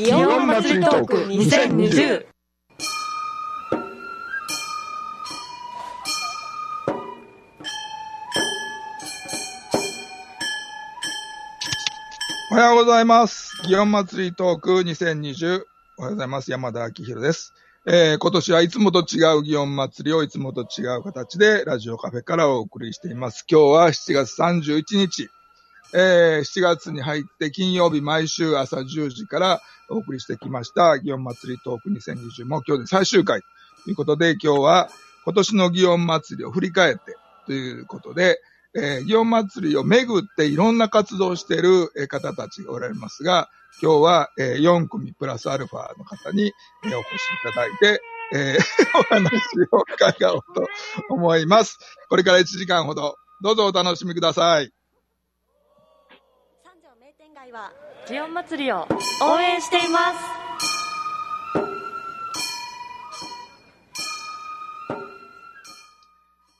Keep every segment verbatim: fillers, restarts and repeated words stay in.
祇園祭りトークにせんにじゅう。おはようございます。祇園祭りトークにせんにじゅう、おはようございます。山田昭弘です。えー、今年はいつもと違う祇園祭りをいつもと違う形でラジオカフェからお送りしています。今日はしちがつさんじゅういちにち、えー、しちがつに入って金曜日、毎週朝じゅうじからお送りしてきました祇園祭りトークにせんにじゅうも今日で最終回ということで、今日は今年の祇園祭りを振り返ってということで、えー、祇園祭りを巡っていろんな活動をしている方たちがおられますが、今日はよん組プラスアルファの方にお越しいただいて、えー、お話を伺おうと思います。これからいちじかんほど、どうぞお楽しみください。三条名店街は祇園祭りを応援しています。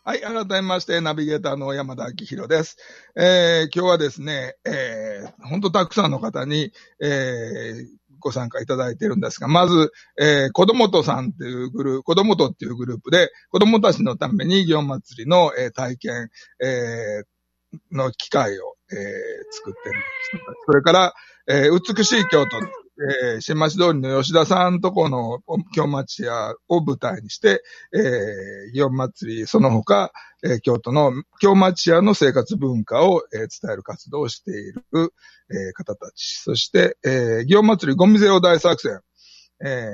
はい、改めまして、ナビゲーターの山田昭弘です。えー、今日はですね、えー、本当たくさんの方に、えー、ご参加いただいているんですが、まず、えー、子供とさんっていうグループ、子供とっていうグループで、子供たちのために祇園祭りの、えー、体験、えー、の機会を、えー、作っている人たち。それから、えー、美しい京都。えー、新町通りの吉田さんとこの京町屋を舞台にして、えー、祇園祭り、その他、えー、京都の京町屋の生活文化を、えー、伝える活動をしている、えー、方たち。そして、えー、祇園祭りゴミゼロ大作戦。えー、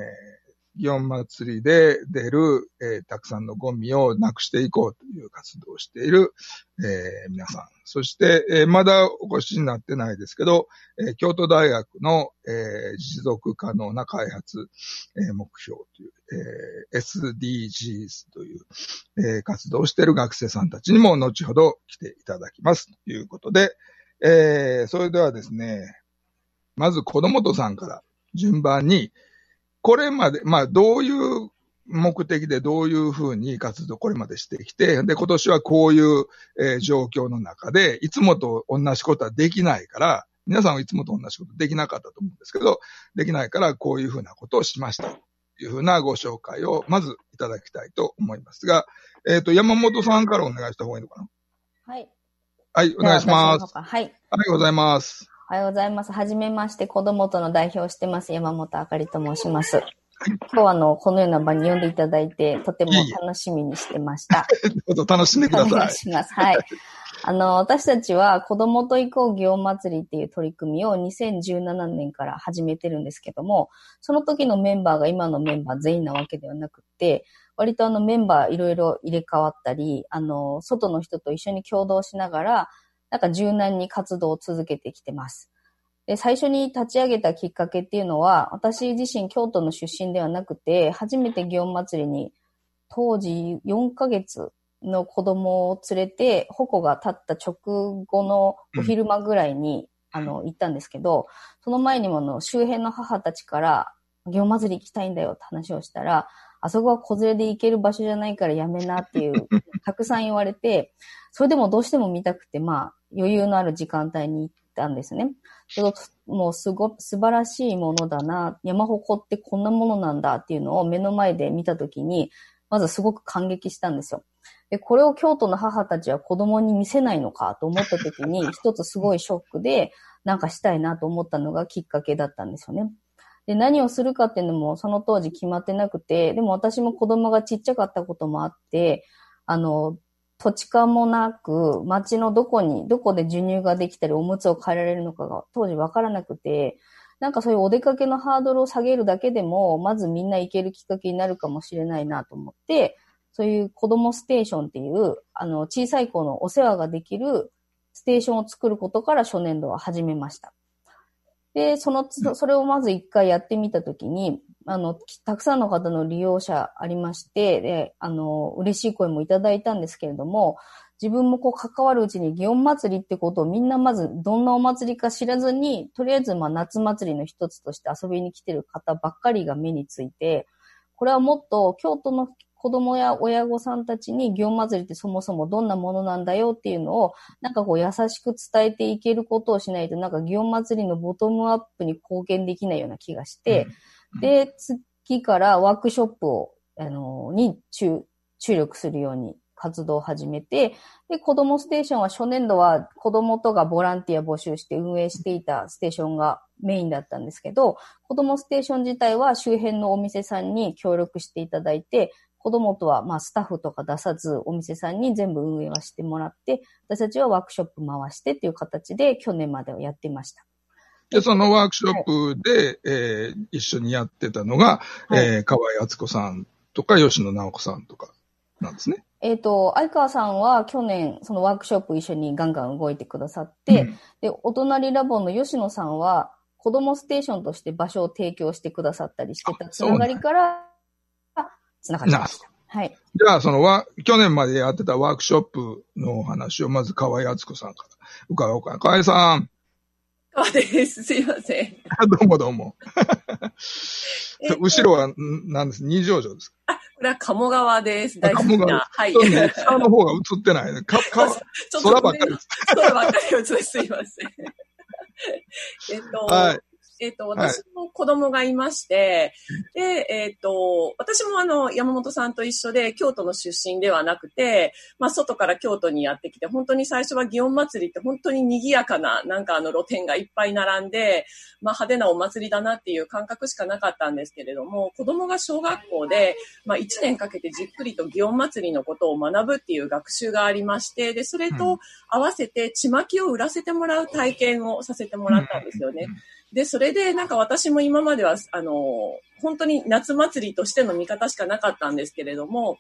祇園祭りで出る、えー、たくさんのゴミをなくしていこうという活動をしている、えー、皆さん。そして、えー、まだお越しになってないですけど、えー、京都大学の、えー、持続可能な開発、えー、目標という、えー、エスディージーズ という、えー、活動をしている学生さんたちにも後ほど来ていただきますということで、えー、それではですね、まず子どもとさんから順番に、これまで、まあどういう目的でどういうふうに活動これまでしてきて、で、今年はこういう、えー、状況の中で、いつもと同じことはできないから、皆さんはいつもと同じことできなかったと思うんですけど、できないからこういうふうなことをしました。というふうなご紹介をまずいただきたいと思いますが、えっと、山本さんからお願いした方がいいのかな？はい。はい、お願いします。はい。ありがとうございます。おはようございます。はじめまして、子どもとの代表をしてます、山本あかりと申します。今日はあのこのような場に呼んでいただいてとても楽しみにしてました。どうぞ楽しんでください。お願いします。はい。あの私たちは子どもと行こう祇園祭りっていう取り組みをにせんじゅうななねんから始めてるんですけども、その時のメンバーが今のメンバー全員なわけではなくて、割とあのメンバーいろいろ入れ替わったり、あの外の人と一緒に共同しながらなんか柔軟に活動を続けてきてます。で、最初に立ち上げたきっかけっていうのは、私自身京都の出身ではなくて、初めて祇園祭りに当時よんかげつの子供を連れて、鉾が立った直後のお昼間ぐらいに、うん、あの、行ったんですけど、その前にもの周辺の母たちから、祇園祭り行きたいんだよって話をしたら、あそこは子連れで行ける場所じゃないからやめなっていう、たくさん言われて、それでもどうしても見たくて、まあ、余裕のある時間帯に行って、たんですね。もうすご素晴らしいものだな、山鉾ってこんなものなんだっていうのを目の前で見たときに、まずすごく感激したんですよ。で、これを京都の母たちは子供に見せないのかと思ったときに、一つすごいショックで、なんかしたいなと思ったのがきっかけだったんですよね。で、何をするかっていうのもその当時決まってなくて、でも私も子供がちっちゃかったこともあって、あの、土地勘もなく、町のどこに、どこで授乳ができたり、おむつを変えられるのかが当時わからなくて、なんかそういうお出かけのハードルを下げるだけでも、まずみんな行けるきっかけになるかもしれないなと思って、そういう子供ステーションっていう、あの、小さい子のお世話ができるステーションを作ることから初年度は始めました。で、その、それをまず一回やってみたときに、あの、たくさんの方の利用者ありまして、で、あの、嬉しい声もいただいたんですけれども、自分もこう関わるうちに祇園祭りってことをみんなまずどんなお祭りか知らずに、とりあえずまあ夏祭りの一つとして遊びに来てる方ばっかりが目について、これはもっと京都の子供や親御さんたちに祇園祭ってそもそもどんなものなんだよっていうのをなんかこう優しく伝えていけることをしないと、なんか祇園祭のボトムアップに貢献できないような気がして、うん、で次からワークショップをあのに注注力するように活動を始めて、で、子どもステーションは初年度は子どもとがボランティア募集して運営していたステーションがメインだったんですけど、子どもステーション自体は周辺のお店さんに協力していただいて、子どもとはまあスタッフとか出さずお店さんに全部運営はしてもらって、私たちはワークショップ回してっていう形で去年まではやってました。で、そのワークショップで、はい、えー、一緒にやってたのが、はい、えー、河合敦子さんとか吉野直子さんとかなんですね。えっ、ー、と、相川さんは去年、そのワークショップ一緒にガンガン動いてくださって、うん、で、お隣ラボの吉野さんは、子供ステーションとして場所を提供してくださったりしてたつながりから、つながりました。はい。じゃあ、そのわ、去年までやってたワークショップのお話を、まず河合敦子さんから伺おうかな。河合さん。河合です。すいません。どうもどうも。後ろは何です？二条城ですか？これは鴨川です。大好きな。はい。下の方が映ってないね。かか空ばっかり。空ばっかり映ってすいません。えっと、はい、えっと、私も子供がいまして、はい、で、えっと、私もあの、山本さんと一緒で、京都の出身ではなくて、まあ、外から京都にやってきて、本当に最初は祇園祭って本当に賑やかな、なんかあの露店がいっぱい並んで、まあ、派手なお祭りだなっていう感覚しかなかったんですけれども、子供が小学校で、まあ、いちねんかけてじっくりと祇園祭のことを学ぶっていう学習がありまして、で、それと合わせて、ちまきを売らせてもらう体験をさせてもらったんですよね。で、それで、なんか私も今までは、あの、本当に夏祭りとしての見方しかなかったんですけれども、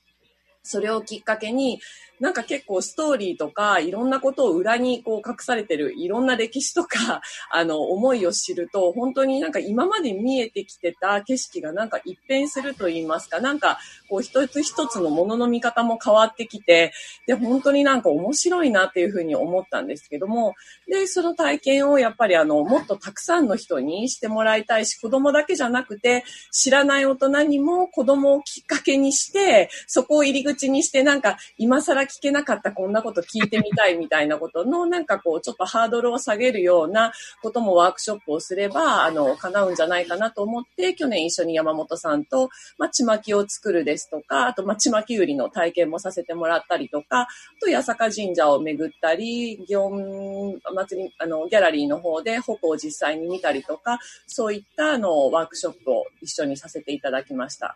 それをきっかけに、なんか結構ストーリーとか、いろんなことを裏にこう隠されてる、いろんな歴史とか、あの、思いを知ると、本当になんか今まで見えてきてた景色がなんか一変すると言いますか、なんかこう一つ一つのものの見方も変わってきて、で、本当になんか面白いなっていうふうに思ったんですけども、で、その体験をやっぱりあの、もっとたくさんの人にしてもらいたいし、子供だけじゃなくて、知らない大人にも子供をきっかけにして、そこを入り口口にしてなんか今更聞けなかったこんなこと聞いてみたいみたいなことのなんかこうちょっとハードルを下げるようなこともワークショップをすればあの叶うんじゃないかなと思って去年一緒に山本さんとまあちまきを作るですとかあとまあちまき売りの体験もさせてもらったりとかあと八坂神社を巡ったり祇園祭りあのギャラリーの方で鉾を実際に見たりとかそういったあのワークショップを一緒にさせていただきました。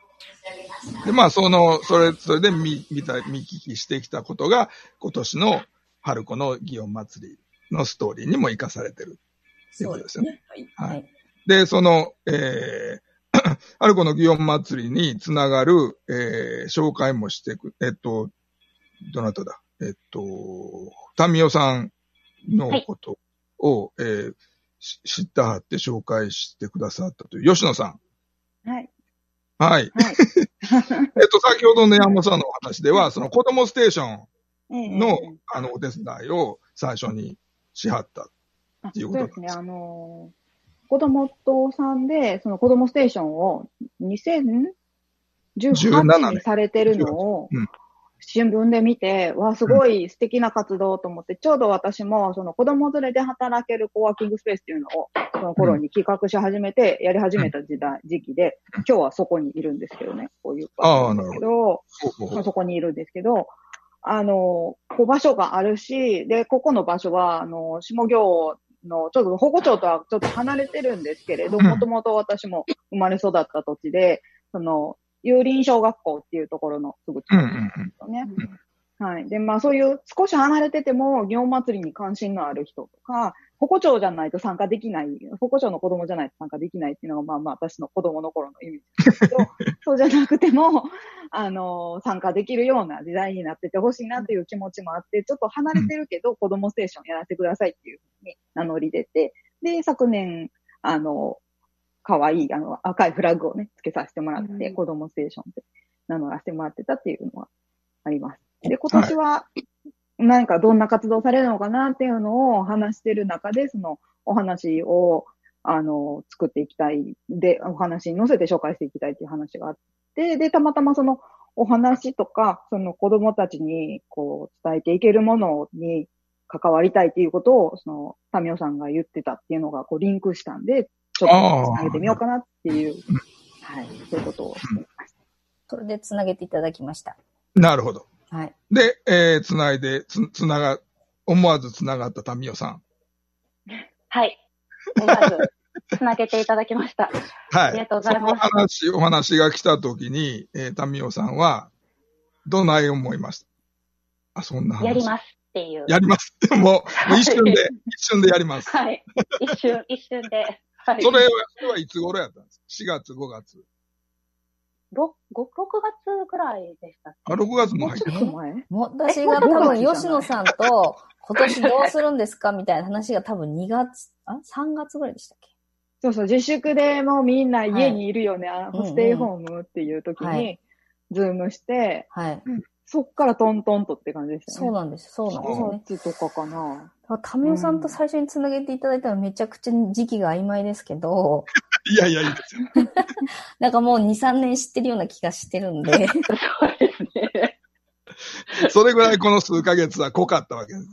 でまあそのそれそれで見た見聞きしてきたことが今年の春子の祇園祭りのストーリーにも生かされてるっていうことですよね。そうですね。はい。はい。でその、えー、春子の祇園祭りにつながる、えー、紹介もしてくえっとどなただえっと民生さんのことを、はいえー、知ったはって紹介してくださったという吉野さん。はい。はい。はい、えっと、先ほどの山本さんのお話では、その子供ステーションの、ええ、あの、お手伝いを最初にしはったっていうことですか？そうですね。あの、子供とさんで、その子供ステーションをにせんじゅうはちねんにされてるのを、新聞で見て、うん、わあ、すごい素敵な活動と思って、うん、ちょうど私も、その子供連れで働けるコワーキングスペースっていうのを、その頃に企画し始めて、やり始めた時代、時期で、今日はそこにいるんですけどね、こういう場所なんですけど、そこにいるんですけど、あの、こう場所があるし、で、ここの場所は、あの、下京の、ちょっと保護庁とはちょっと離れてるんですけれど、もともと私も生まれ育った土地で、その、有林小学校っていうところのすぐ近くなんですよね。はい。で、まあそういう少し離れてても、祇園祭りに関心のある人とか、保護庁じゃないと参加できない、保護庁の子供じゃないと参加できないっていうのが、まあまあ私の子供の頃の意味ですけど、そうじゃなくても、あの、参加できるような時代になっててほしいなっていう気持ちもあって、ちょっと離れてるけど、子供ステーションやらせてくださいっていうふうに名乗り出て、で、昨年、あの、可愛い、あの、赤いフラッグをね、つけさせてもらって、うん、子供ステーションで名乗らせてもらってたっていうのはあります。で、今年は、なんかどんな活動されるのかなっていうのを話してる中で、そのお話を、あの、作っていきたい、で、お話に載せて紹介していきたいっていう話があって、で、たまたまそのお話とか、その子供たちにこう伝えていけるものに関わりたいっていうことを、その、タミオさんが言ってたっていうのが、こう、リンクしたんで、ちょっとつなげてみようかなっていう、はい、そういうことをしていました。それでつなげていただきました。なるほど。はい。で、えー、つないで、つ、つなが、思わずつながったタミオさん。はい。思わず。つなげていただきました。はい。ありがとうございます。話、お話が来たときに、えー、タミオさんは、どない思いました？あ、そんな話。やりますっていう。やりますって、もう、もう一瞬で、一瞬でやります。はい。一瞬、一瞬で。はい。それは、それはいつ頃やったんですか？ しがつ、ごがつ。ろく、ろくがつぐらいでしたっけ？あ、ろくがつも入ってた。も私が多分、吉野さんと、今年どうするんですかみたいな話が多分にがつ、あ？ さん 月ぐらいでしたっけ？そうそう、自粛でもうみんな家にいるよね、はい、あのステイホームっていう時に、ズームして、はい、そっからトントンとって感じでしたね。そうなんです、そうなんですよね。いつとかかな。タミオさんと最初につなげていただいたのめちゃくちゃ時期が曖昧ですけど。いやいやいいですよ。なんかもうに、さんねん知ってるような気がしてるんで。そうですね。それぐらいこの数ヶ月は濃かったわけです。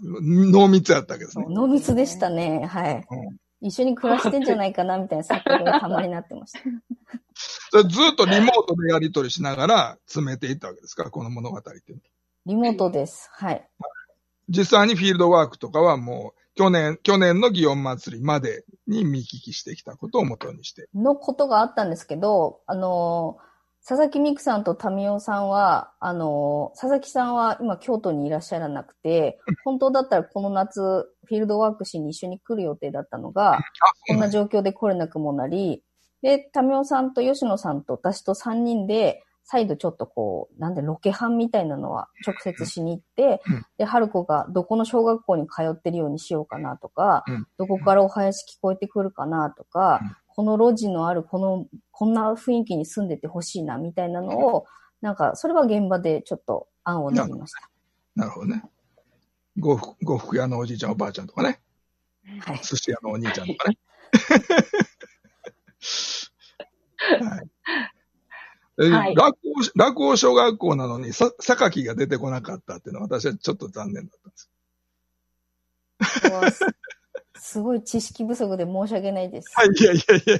濃密やったわけですね。濃密でしたね、はい。うん、一緒に暮らしてんじゃないかなみたいな錯覚がたまになってました。それずっとリモートでやり取りしながら詰めていったわけですから、この物語って。リモートです。はい。実際にフィールドワークとかはもう去年、去年の祇園祭までに見聞きしてきたことを元にして。のことがあったんですけど、あの、佐々木美久さんとタミオさんは、あの、佐々木さんは今京都にいらっしゃらなくて、本当だったらこの夏、フィールドワークしに一緒に来る予定だったのが、こんな状況で来れなくもなり、で、タミオさんと吉野さんと私とさんにんで、再度ちょっとこう、なんでロケハンみたいなのは直接しに行って、で、春子がどこの小学校に通ってるようにしようかなとか、どこからお囃子聞こえてくるかなとか、この路地のあるこの、こんな雰囲気に住んでてほしいな、みたいなのを、なんか、それは現場でちょっと案を練りました。なるほどね。呉服、呉服屋のおじいちゃんおばあちゃんとかね。はい。寿司屋のお兄ちゃんとかね。はい。はい、落語、落語小学校なのに、さ、榊が出てこなかったっていうのは私はちょっと残念だったんです。すごい知識不足で申し訳ないです。はい、いやいやいや。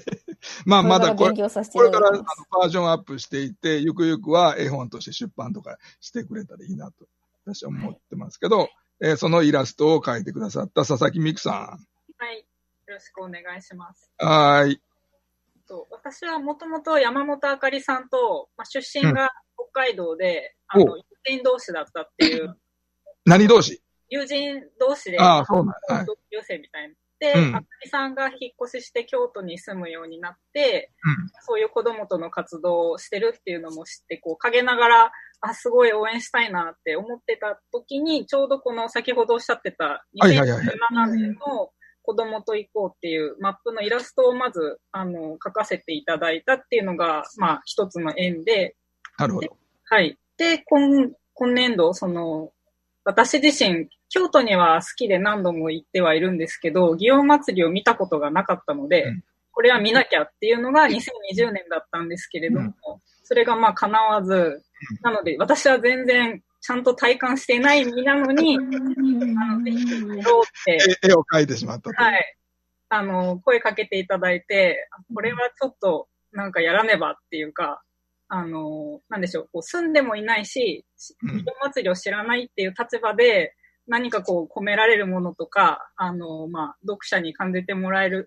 まあ、まだこれ、これからあのバージョンアップしていって、ゆくゆくは絵本として出版とかしてくれたらいいなと、私は思ってますけど、はい、えー、そのイラストを描いてくださった佐々木美久さん。はい。よろしくお願いします。はい。と私はもともと山本あかりさんと、まあ、出身が北海道で、うん、あの、友人同士だったっていう。何同士？友人同士で、ああ、そうなんだ。はい。同級生みたいな。で、あかりさんが引っ越しして京都に住むようになって、うん、そういう子供との活動をしてるっていうのも知って、こう、陰ながら、あ、すごい応援したいなって思ってた時に、ちょうどこの先ほどおっしゃってたにせんじゅうななねんの子供と行こうっていうマップのイラストをまず、あの、書かせていただいたっていうのが、まあ、一つの縁で。なるほど。はい。で、今、今年度、その、私自身、京都には好きで何度も行ってはいるんですけど、祇園祭を見たことがなかったので、うん、これは見なきゃっていうのがにせんにじゅうねんだったんですけれども、うん、それがまあ叶わず、なので私は全然ちゃんと体感してない身なのに、あの、ぜひ見ろって。絵を描いてしまった。はい。あの、声かけていただいて、これはちょっとなんかやらねばっていうか、あの、なんでしょう、こう住んでもいないし、祇園祭を知らないっていう立場で、何かこう込められるものとか、あの、まあ、読者に感じてもらえる、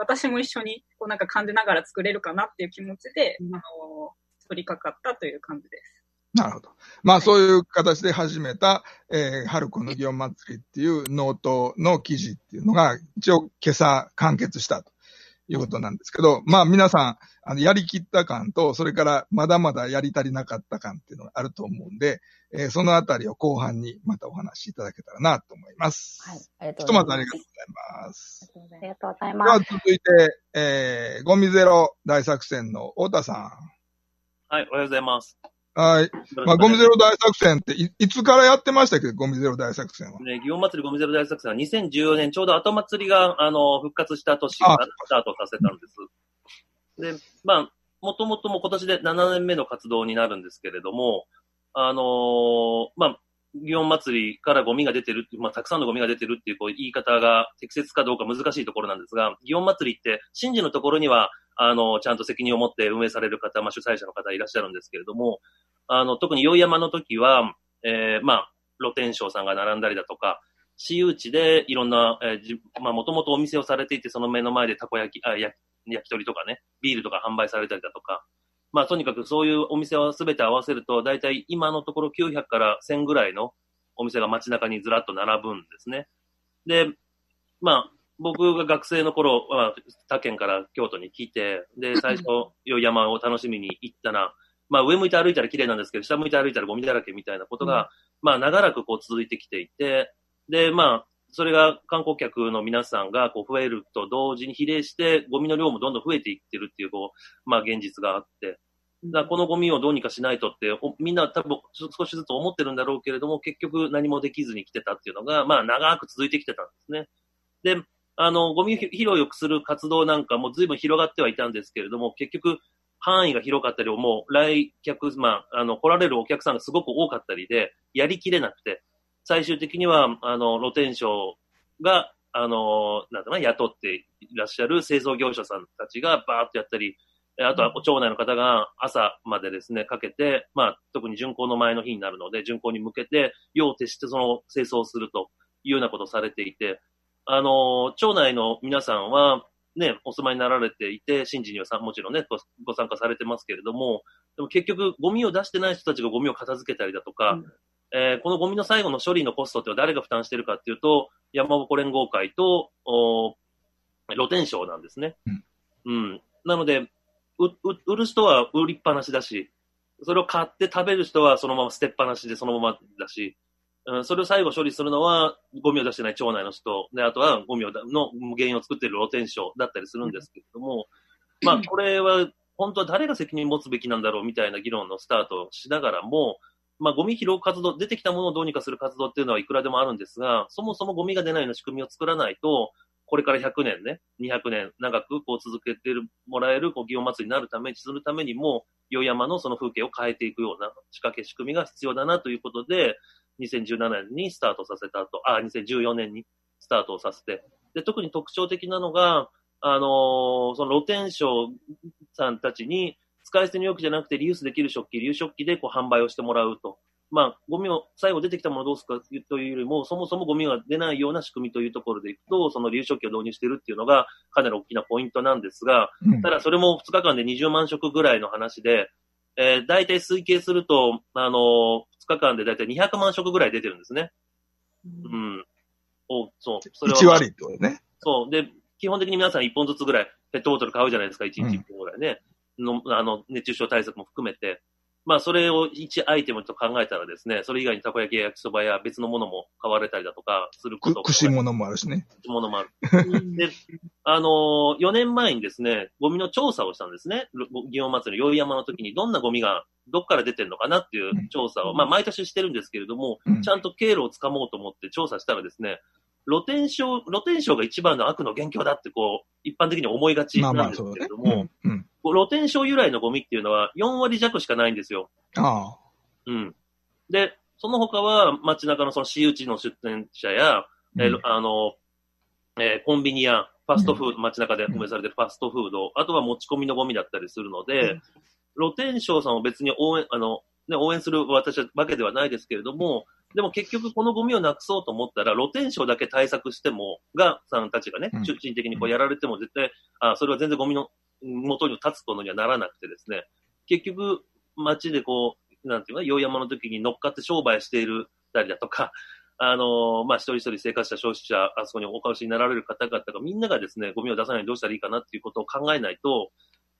私も一緒にこうなんか感じながら作れるかなっていう気持ちで、あの、取り掛かったという感じです。なるほど。まあ、はい、そういう形で始めた、えー、春子の祇園祭っていうノートの記事っていうのが、一応今朝完結したということなんですけど、まあ皆さん、あの、やりきった感と、それからまだまだやり足りなかった感っていうのがあると思うんで、えー、そのあたりを後半にまたお話しいただけたらなと思います。はい。ありがとうございます。ひとまずありがとうございます。ありがとうございます。では続いて、えー、ゴミゼロ大作戦の太田さん。はい、おはようございます。はい。まあ、ゴミゼロ大作戦ってい、いつからやってましたっけど、ゴミゼロ大作戦は。ね、祇園祭ゴミゼロ大作戦はにせんじゅうよねん、ちょうど後祭りが、あの、復活した年からスタートさせたんです。で、まあ、もともとも今年でななねんめの活動になるんですけれども、あのー、まあ、祇園祭からゴミが出てる、まあ、たくさんのゴミが出てるっていう、こう言い方が適切かどうか難しいところなんですが、祇園祭って神事のところには、あの、ちゃんと責任を持って運営される方、まあ、主催者の方いらっしゃるんですけれども、あの、特に宵山の時は、えー、まあ、露天商さんが並んだりだとか、私有地でいろんな、えー、まあ、もともとお店をされていて、その目の前でたこ焼き、あ、焼き鳥とかね、ビールとか販売されたりだとか、まあ、とにかくそういうお店をすべて合わせると、だいたい今のところきゅうひゃくからせんぐらいのお店が街中にずらっと並ぶんですね。で、まあ、僕が学生の頃、まあ、他県から京都に来て、で、最初、宵山を楽しみに行ったら、まあ、上向いて歩いたら綺麗なんですけど、下向いて歩いたらゴミだらけみたいなことが、うん、まあ、長らくこう続いてきていて、で、まあ、それが観光客の皆さんがこう増えると同時に比例して、ゴミの量もどんどん増えていってるっていう、こう、まあ、現実があって、だこのゴミをどうにかしないとって、みんな多分少しずつ思ってるんだろうけれども、結局何もできずに来てたっていうのが、まあ長く続いてきてたんですね。で、あの、ゴミ拾いを良くする活動なんかも随分広がってはいたんですけれども、結局範囲が広かったり、もう来客、まあ、あの、来られるお客さんがすごく多かったりで、やりきれなくて、最終的には、あの、露天商が、あの、なんだかな、雇っていらっしゃる製造業者さんたちがバーッとやったり、あとは、町内の方が朝までですね、かけて、まあ、特に巡行の前の日になるので、巡行に向けて、夜を徹してその清掃するというようなことをされていて、あの、町内の皆さんは、ね、お住まいになられていて、神事にはさもちろんねご、ご参加されてますけれども、でも結局、ゴミを出してない人たちがゴミを片付けたりだとか、うんえー、このゴミの最後の処理のコストっては誰が負担してるかっていうと、山鉾連合会と、お露天商なんですね。うん。うん、なので、う売る人は売りっぱなしだし、それを買って食べる人はそのまま捨てっぱなしでそのままだし、うん、それを最後処理するのはゴミを出してない町内の人で、あとはゴミをの原因を作っている露天商だったりするんですけれども、まあこれは本当は誰が責任持つべきなんだろうみたいな議論のスタートをしながらも、まあゴミ拾う活動、出てきたものをどうにかする活動っていうのはいくらでもあるんですが、そもそもゴミが出ないような仕組みを作らないと、これからひゃくねんね、にひゃくねん長くこう続けてもらえる、こう祇園祭になるためにするためにも、宵山のその風景を変えていくような仕掛け仕組みが必要だなということで、にせんじゅうななねんにスタートさせた後、あ、にせんじゅうよねんにスタートをさせて、で、特に特徴的なのが、あのー、その露天商さんたちに使い捨ての容器じゃなくてリユースできる食器、リユース食器でこう販売をしてもらうと。まあ、ゴミを、最後出てきたものをどうするかというよりも、そもそもゴミが出ないような仕組みというところでいくと、その流食器を導入しているっていうのが、かなり大きなポイントなんですが、ただそれもふつかかんでにじゅうまんしょくぐらいの話で、えー、大体推計すると、あのー、ふつかかんで大体にひゃくまんしょくぐらい出てるんですね。うん。お、そう。それは。いちわりってことね。そう。で、基本的に皆さんいっぽんずつぐらいペットボトル買うじゃないですか、いちにちいっぽんぐらいね。の、あの、熱中症対策も含めて。まあ、それをいちアイテムと考えたらですね、それ以外にたこ焼きや焼きそばや別のものも買われたりだとかすること。串物もあるしね。串物もある。で、あのー、よねんまえにですね、ゴミの調査をしたんですね。祇園祭の宵山の時にどんなゴミがどっから出てるのかなっていう調査を、うん、まあ、毎年してるんですけれども、うん、ちゃんと経路をつかもうと思って調査したらですね、露天商、露天商が一番の悪の元凶だってこう、一般的に思いがちなんですけれども、まあまあそうね。うんうん、露天商由来のゴミっていうのはよんわりじゃくしかないんですよ。ああ。うん。で、その他は街中のその私有地の出店者や、うん、えあの、えー、コンビニやファストフード、うん、街中で運営されてるファストフード、あとは持ち込みのゴミだったりするので、うん、露天商さんを別に応援、あの、ね、応援する私はわけではないですけれども、でも結局このゴミをなくそうと思ったら、露天商だけ対策しても、が、さんたちがね、中心的にこうやられても絶対、うん、あ、それは全然ゴミの、元に立つことにはならなくてですね、結局街でこうなんていうか宵山の時に乗っかって商売しているたりだとか、あのー、まあ一人一人生活者消費者あそこにお顔しになられる方々がみんながですねゴミを出さないようにどうしたらいいかなっていうことを考えないと、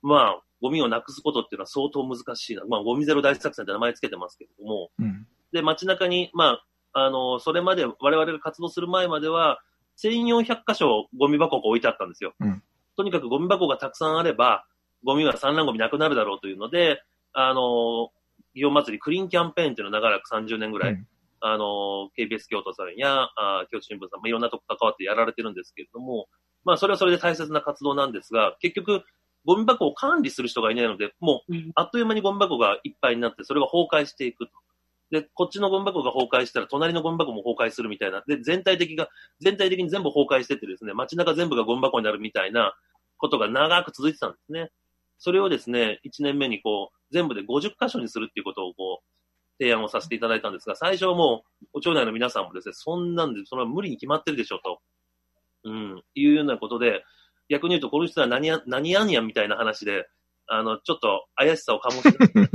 まあゴミをなくすことっていうのは相当難しいな、まあゴミゼロ大作戦って名前つけてますけれども、うん、で街中にまああのー、それまで我々が活動する前まではせんよんひゃくかしょゴミ箱が置いてあったんですよ。うん、とにかくゴミ箱がたくさんあれば、ゴミは散乱ゴミなくなるだろうというので、あの、祇園祭クリーンキャンペーンというのを長らくさんじゅうねんぐらい、うん、あの、ケービーエス 京都さんや、あ京都新聞さんもいろんなとこ関わってやられてるんですけれども、まあそれはそれで大切な活動なんですが、結局、ゴミ箱を管理する人がいないので、もうあっという間にゴミ箱がいっぱいになって、それが崩壊していくと。で、こっちのゴミ箱が崩壊したら隣のゴミ箱も崩壊するみたいな。で、全体的が、全体的に全部崩壊してってですね、街中全部がゴミ箱になるみたいなことが長く続いてたんですね。それをですね、いちねんめにこう、全部でごじゅっかしょにするっていうことをこう、提案をさせていただいたんですが、最初はもう、ご町内の皆さんもですね、そんなんで、それは無理に決まってるでしょうと。うん、いうようなことで、逆に言うと、この人は何や、何やんやんみたいな話で、あの、ちょっと怪しさを醸してたんですね。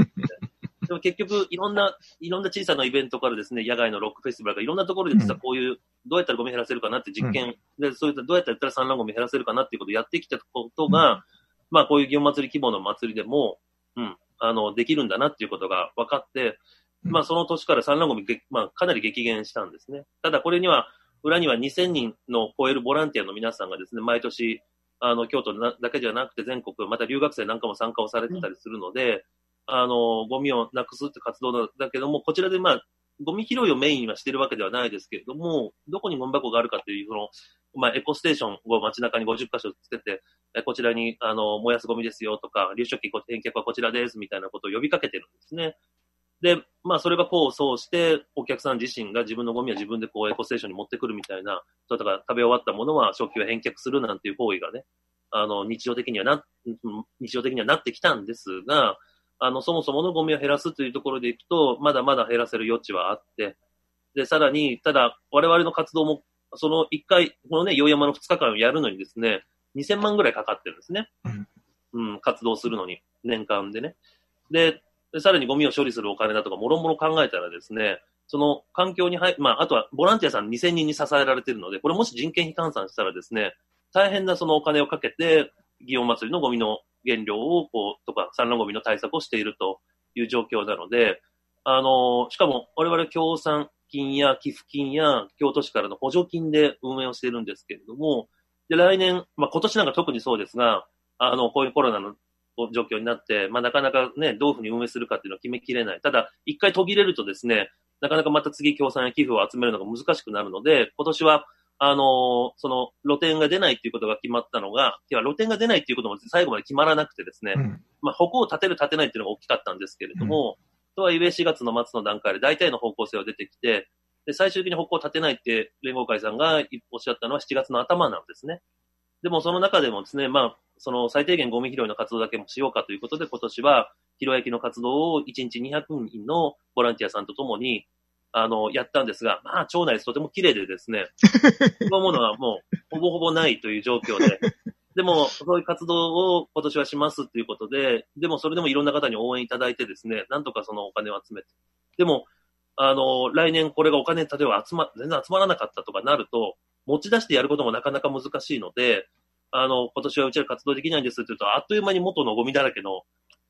でも結局、いろんな、いろんな小さなイベントからですね、野外のロックフェスティバルからいろんなところで実はこういう、どうやったらゴミ減らせるかなって実験、で、そういったどうやったら産卵ゴミ減らせるかなっていうことをやってきたことが、まあこういう祇園祭規模の祭りでも、うん、あの、できるんだなっていうことが分かって、まあその年から産卵ゴミ、まあかなり激減したんですね。ただこれには、裏にはにせんにんの超えるボランティアの皆さんがですね、毎年、あの、京都だけじゃなくて全国、また留学生なんかも参加をされてたりするので、あの、ゴミをなくすって活動だけども、こちらでまあ、ゴミ拾いをメインにはしてるわけではないですけれども、どこにゴミ箱があるかという、その、まあ、エコステーションを街中にごじゅっかしょつけて、こちらに、あの、燃やすゴミですよとか、流出機返却はこちらですみたいなことを呼びかけてるんですね。で、まあ、それがこう、そうして、お客さん自身が自分のゴミは自分でこう、エコステーションに持ってくるみたいな、それとか食べ終わったものは食器を返却するなんていう行為がね、あの、日常的にはな、日常的にはなってきたんですが、あの、そもそものゴミを減らすというところでいくと、まだまだ減らせる余地はあって、で、さらに、ただ、我々の活動も、その一回、このね、洋山のふつかかんをやるのにですね、にせんまんぐらいかかってるんですね。うん、活動するのに、年間でね。で、でさらにゴミを処理するお金だとか、もろもろ考えたらですね、その環境に入、まあ、あとはボランティアさんにせんにんに支えられているので、これもし人件費換算したらですね、大変なそのお金をかけて、祇園祭のゴミの、原料をこうとか産卵ゴミの対策をしているという状況なので、あのしかも我々協賛金や寄付金や京都市からの補助金で運営をしているんですけれども、で来年、まあ、今年なんか特にそうですが、あのこういうコロナの状況になって、まあ、なかなかねどういうふうに運営するかっていうのは決めきれない。ただ一回途切れるとですね、なかなかまた次協賛や寄付を集めるのが難しくなるので、今年はあの、その、露店が出ないっていうことが決まったのが、いや、露店が出ないっていうことも最後まで決まらなくてですね、うん、まあ、矛を立てる立てないっていうのが大きかったんですけれども、うん、とはいえしがつの末の段階で大体の方向性は出てきて、で、最終的に矛を立てないって連合会さんがおっしゃったのはしちがつの頭なんですね。でもその中でもですね、まあ、その最低限ゴミ拾いの活動だけもしようかということで、今年は、ひろやきの活動をいちにちにひゃくにんのボランティアさんとともに、あの、やったんですが、まあ、町内とても綺麗でですね、そういうものはもう、ほぼほぼないという状況で、でも、そういう活動を今年はしますということで、でも、それでもいろんな方に応援いただいてですね、なんとかそのお金を集めて。でも、あの、来年これがお金、例えば集ま、全然集まらなかったとかなると、持ち出してやることもなかなか難しいので、あの、今年はうちら活動できないんですって言うと、あっという間に元のゴミだらけの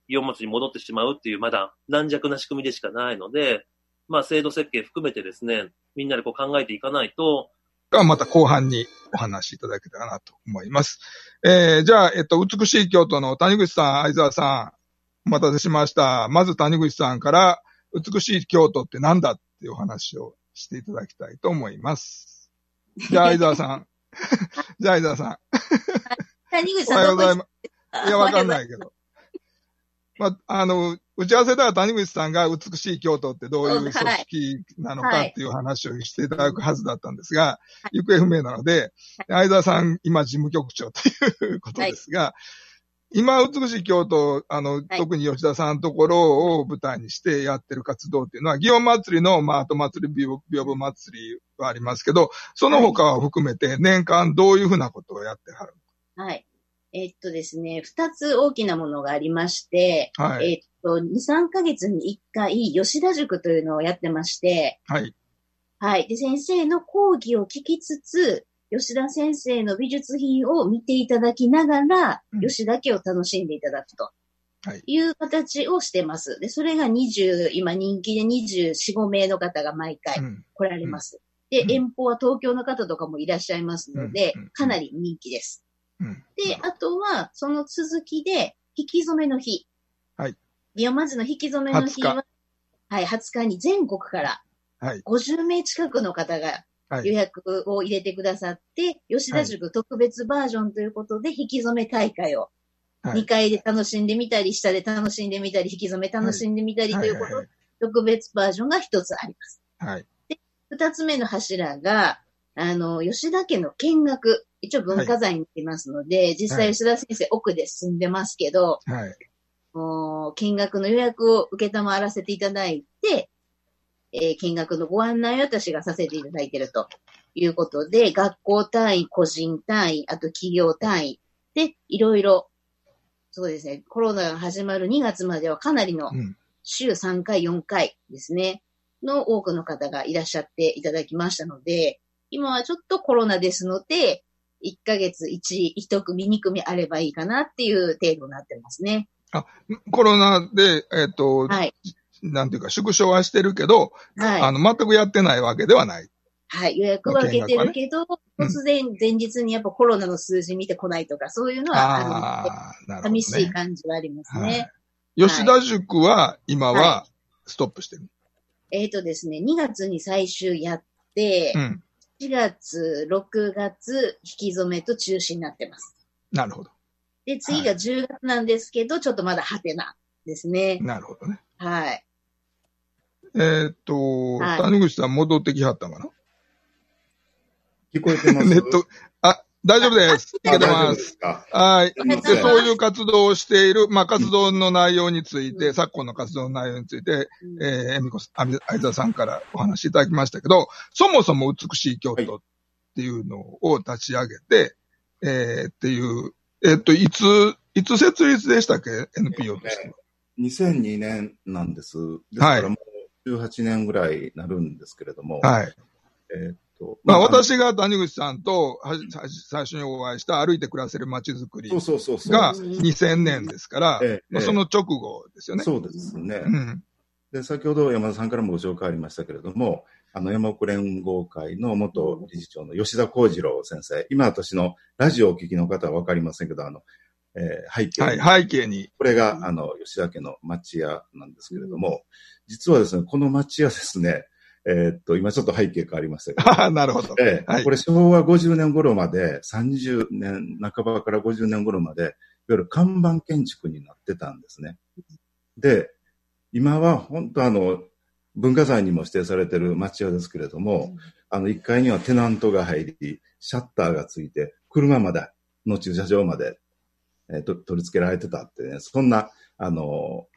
祇園祭に戻ってしまうっていう、まだ軟弱な仕組みでしかないので、まあ制度設計含めてですね、みんなでこう考えていかないと。がまた後半にお話しいただけたらなと思います。えー、じゃあ、えっと、美しい京都の谷口さん、相沢さん、お待たせしました。まず谷口さんから、美しい京都ってなんだっていうお話をしていただきたいと思います。じゃあ、相沢さん。じゃあ、相沢さん。谷口さん。おはようございます。いや、わかんないけど。まあ、あの、打ち合わせでは谷口さんが美しい京都ってどういう組織なのかっていう話をしていただくはずだったんですが、行方不明なので、相沢さん、今事務局長ということですが、今美しい京都、あの、特に吉田さんのところを舞台にしてやってる活動っていうのは、祇園祭の、まあ、後祭り、屏風祭りはありますけど、その他を含めて年間どういうふうなことをやってはるのか。はい。えー、っとですね、二つ大きなものがありまして、はい、えー、っと、二、三ヶ月に一回、吉田塾というのをやってまして、はい。はい。で、先生の講義を聞きつつ、吉田先生の美術品を見ていただきながら、うん、吉田家を楽しんでいただくと。はい。いう形をしてます。で、それがにじゅう、今人気でにじゅうよん、ごめいの方が毎回来られます。うん、で、遠方は東京の方とかもいらっしゃいますので、うん、かなり人気です。で、あとは、その続きで、引き染めの日。はい。祇園祭の引き染めの日は、はい、はつかに全国から、はい。ごじゅうめい近くの方が予約を入れてくださって、はい、吉田塾特別バージョンということで、引き染め大会をはい、にかいで楽しんでみたり、下で楽しんでみたり、引き染め楽しんでみたりということ、はいはいはい、特別バージョンが一つあります。はい。で、二つ目の柱が、あの、吉田家の見学。一応文化財になってますので、はい、実際吉田先生、はい、奥で住んでますけど、はい。もう見学の予約を受けたまわらせていただいて、えー、見学のご案内を私がさせていただいているということで、学校単位、個人単位、あと企業単位で、いろいろ、そうですね、コロナが始まるにがつまではかなりの週さんかい、よんかいですね、の多くの方がいらっしゃっていただきましたので、今はちょっとコロナですので、いっかげついち、いち組、に組あればいいかなっていう程度になってますね。あ、コロナで、えっと、はい、なんていうか、縮小はしてるけど、はい、あの、全くやってないわけではない。はい、予約は受けてるけど、ね、突然、前日にやっぱコロナの数字見てこないとか、うん、そういうのはあるので、寂しい感じはありますね。はい、吉田塾は、今は、ストップしてる、はい、えっとですね、にがつに最終やって、うん、しがつ、ろくがつ、引き染めと中止になってます。なるほど。で、次がじゅうがつなんですけど、はい、ちょっとまだハテナですね。なるほどね。はい。えー、っと、はい、谷口さん戻ってきはったんかな？聞こえてます？ネット、あ、大丈夫です。聞けてます。はい。で、そういう活動をしている、まあ、活動の内容について、うん、昨今の活動の内容について、うん、えー、えみこさん、相沢さんからお話しいただきましたけど、そもそも美しい京都っていうのを立ち上げて、はい、えー、っていう、えっと、いつ、いつ設立でしたっけ？ エヌピーオー としては。にせんにねんなんです。ですからもうじゅうはちねんぐらいになるんですけれども。はい。えー、っと。まあ、まあ、私が谷口さんとは最初にお会いした歩いて暮らせる街づくりがにせんねんですから、ええ、その直後ですよね。そうですね、うん。で、先ほど山田さんからもご紹介ありましたけれども、あの、山奥連合会の元理事長の吉田浩二郎先生。今私のラジオをお聞きの方はわかりませんけど、あの、えー、背景に。はい、背景に。これが、あの、吉田家の町屋なんですけれども、うん、実はですね、この町屋ですね、えー、っと、今ちょっと背景変わりましたけど。ああ、なるほど。えーはい、これ昭和ごじゅうねん頃まで、さんじゅうねんなかばからごじゅうねん頃まで、いわゆる看板建築になってたんですね。で、今は本当あの、文化財にも指定されている町屋ですけれども、うん、あのいっかいにはテナントが入り、シャッターがついて、車までの駐車場まで、えー、と取り付けられてたってね、そんなあの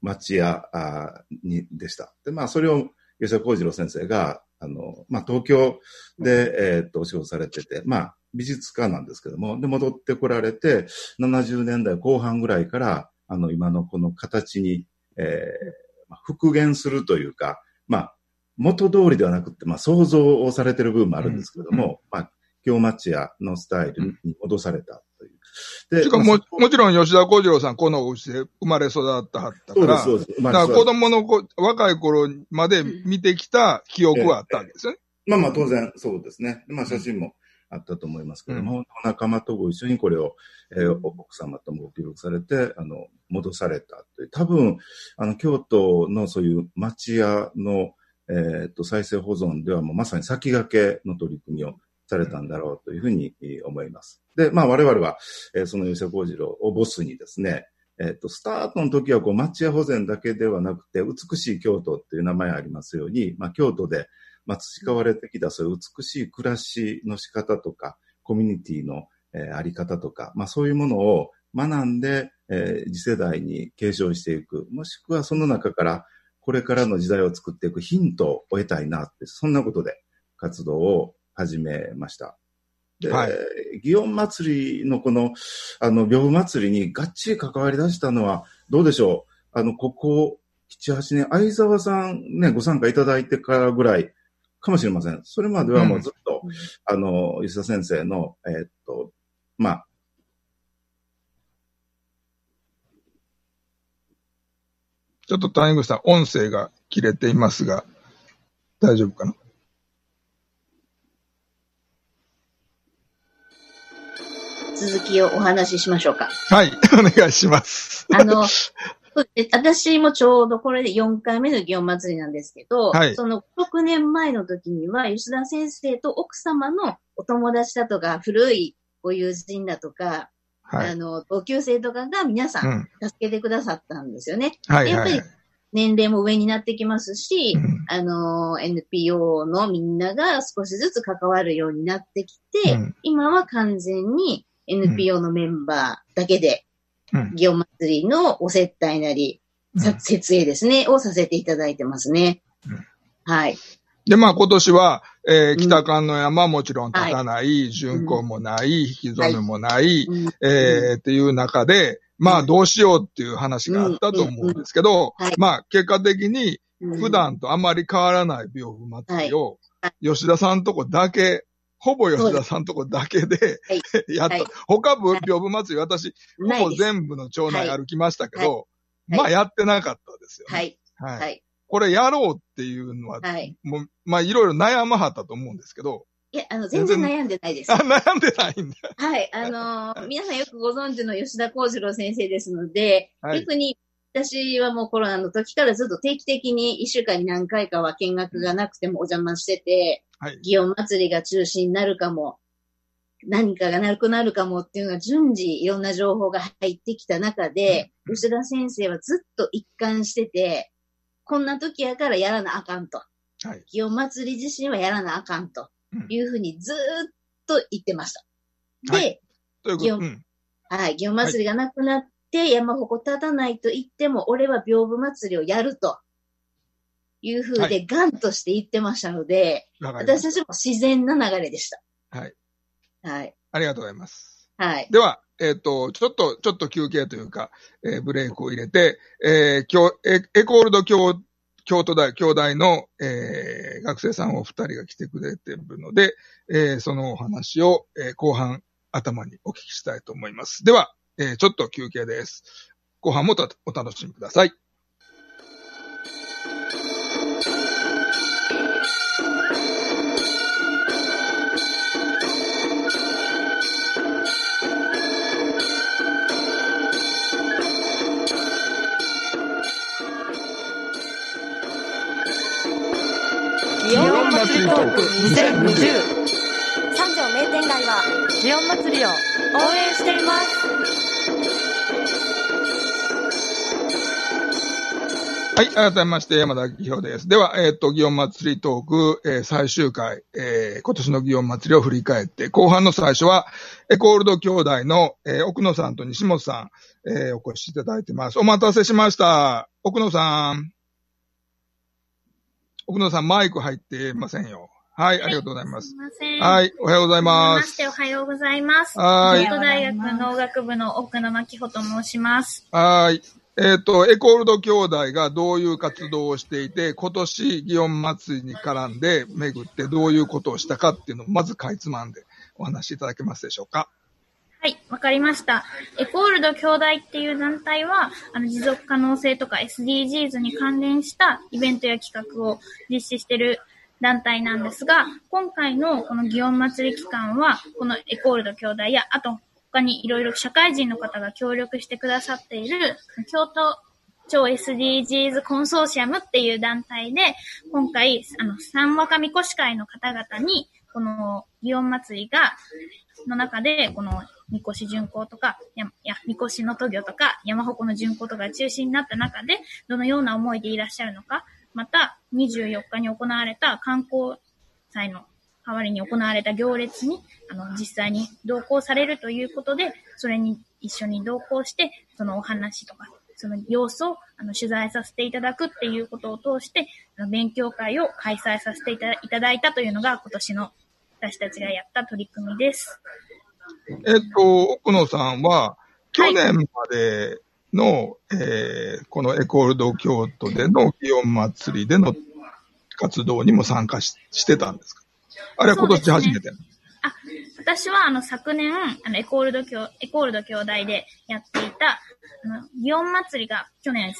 町屋あにでした。で、まあそれを吉田浩二郎先生があのまあ東京で、えー、とお仕事されてて、まあ美術家なんですけども、で戻ってこられてななじゅうねんだいこう半ぐらいからあの今のこの形に。えー復元するというか、まあ、元通りではなくて、まあ、想像をされてる部分もあるんですけれども、うん、まあ、京町屋のスタイルに戻されたという。で、しかも、まあ、もちろん吉田浩二郎さん、このお家で生まれ育ったはったから、そうです、そうです。だから子供の子、若い頃まで見てきた記憶はあったんですよね。えーえー、まあまあ、当然そうですね。まあ、写真もあったと思いますけれども、うん、仲間とご一緒にこれを、えー、奥様ともご記録されて、あの、戻されたという。多分、あの、京都のそういう町屋の、えっと、再生保存ではもうまさに先駆けの取り組みをされたんだろうというふうに思います。で、まあ、我々は、えー、その吉田浩二郎をボスにですね、えっと、スタートの時はこう、町屋保全だけではなくて、美しい京都っていう名前ありますように、まあ、京都で、まあ、培われてきたそういう美しい暮らしの仕方とか、コミュニティの、えー、あり方とか、まあそういうものを学んで、えー、次世代に継承していく、もしくはその中からこれからの時代を作っていくヒントを得たいなって、そんなことで活動を始めました。で、はい、祇園祭のこの、あの、屏風祭りにがっちり関わり出したのは、どうでしょう？あの、ここなな、はちねん、相沢さんね、ご参加いただいてからぐらい、かもしれません。それまではもうずっと、うん、あの、吉田先生の、えー、っと、まあ、ちょっと谷口さん、音声が切れていますが、大丈夫かな？続きをお話ししましょうか。はい、お願いします。あの、私もちょうどこれでよんかいめの祇園祭なんですけど、はい、そのろくねんまえの時には吉田先生と奥様のお友達だとか古いご友人だとかはい、あの同級生とかが皆さん助けてくださったんですよね。うん、はいはい、やっぱり年齢も上になってきますし、うん、あの エヌピーオー のみんなが少しずつ関わるようになってきて、うん、今は完全に エヌピーオー のメンバーだけで、うん、祇園祭のお接待なり、うん、設営ですね、をさせていただいてますね。うん、はい。で、まあ今年は、えー、北関の山はもちろん立たない、巡行もない、引き染めもない、はい、えー、っていう中で、まあどうしようっていう話があったと思うんですけど、はい、まあ結果的に普段とあまり変わらない病風祭りを、吉田さんとこだけ、ほぼ吉田さんとこだけでやった。はい、他病風祭り私、ほぼ全部の町内歩きましたけど、はい、まあやってなかったですよね。はい。はいはい、これやろうっていうのは、はい、もう、まあ、いろいろ悩まはったと思うんですけど。いや、あの、全然悩んでないです。あ、悩んでないんだ。はい。あのー、皆さんよくご存知の吉田幸次郎先生ですので、はい、逆に私はもうコロナの時からずっと定期的にいっしゅうかんに何回かは見学がなくてもお邪魔してて、はい、祇園祭りが中止になるかも、何かがなくなるかもっていうのが順次いろんな情報が入ってきた中で、うん、吉田先生はずっと一貫してて、こんな時やからやらなあかんと。はい。祇園祭り自身はやらなあかんというふうにずーっと言ってました。うん、で、はい、祇園、うん、はい、祇園祭りがなくなって山鉾立たないと言っても、俺は屏風祭りをやるというふうでガンとして言ってましたので、はい、私たちも自然な流れでした。はい。はい。ありがとうございます。はい。では、えっ、ー、と、ちょっと、ちょっと休憩というか、えー、ブレイクを入れて、えー、今日、エ, エコールド 京, 京都大、京大の、えー、学生さんお二人が来てくれているので、えー、そのお話を、えー、後半頭にお聞きしたいと思います。では、えー、ちょっと休憩です。後半もたお楽しみください。祇園祭りトークにせんにじゅう、三条名店街は祇園祭りを応援しています。はい、改めまして山田明宏です。では、えっ、ー、と祇園祭りトーク、えー、最終回、えー、今年の祇園祭りを振り返って、後半の最初はエコールド兄弟の、えー、奥野さんと西本さん、えー、お越しいただいてます。お待たせしました。奥野さん、奥野さん、マイク入ってませんよ。はい、はい、ありがとうございます。すみません。はい、おはようございます。おはようございます。はい。京都大学農学部の奥野真紀穂と申します。はい。えっと、エコールド兄弟がどういう活動をしていて、今年、祇園祭に絡んで巡ってどういうことをしたかっていうのを、まずかいつまんでお話しいただけますでしょうか。はい、わかりました。エコールド兄弟っていう団体は、あの持続可能性とか エスディージーズ に関連したイベントや企画を実施している団体なんですが、今回のこの祇園祭り期間は、このエコールド兄弟や、あと他にいろいろ社会人の方が協力してくださっている、京都超 エスディージーズ コンソーシアムっていう団体で、今回、あの、三和神輿会の方々に、この祇園祭りが、の中で、この、みこし巡行とか、いや、いや、みこしの渡御とか、山鉾の巡行とか中心になった中で、どのような思いでいらっしゃるのか、また、にじゅうよっかに行われた観光祭の代わりに行われた行列に、あの、実際に同行されるということで、それに一緒に同行して、そのお話とか、その様子を、あの、取材させていただくっていうことを通して、勉強会を開催させていただいたというのが、今年の私たちがやった取り組みです。えっと、奥野さんは、去年までの、はい、えー、このエコールド京都での祇園祭りでの活動にも参加 し, してたんですか？あれは今年初めて、ね、あ、私はあの昨年あのエコールド京、エコールド兄弟でやっていた、あの祇園祭りが去年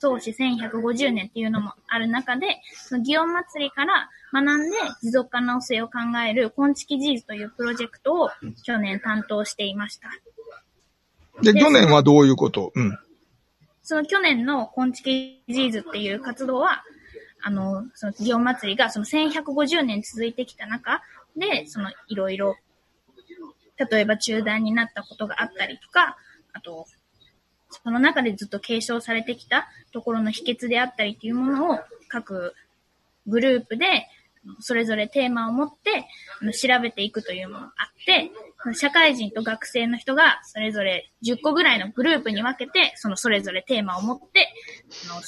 創始せんひゃくごじゅうねんっていうのもある中で、その祇園祭りから学んで持続可能性を考えるこんちきじぃずというプロジェクトを去年担当していました。で、で去年はどういうこと？うん。その去年のこんちきじぃずっていう活動は、あの、その祇園祭りがそのせんひゃくごじゅうねん続いてきた中で、そのいろいろ例えば中断になったことがあったりとか、あと、その中でずっと継承されてきたところの秘訣であったりというものを各グループでそれぞれテーマを持って調べていくというものがあって、社会人と学生の人がそれぞれじゅっこぐらいのグループに分けて、そのそれぞれテーマを持って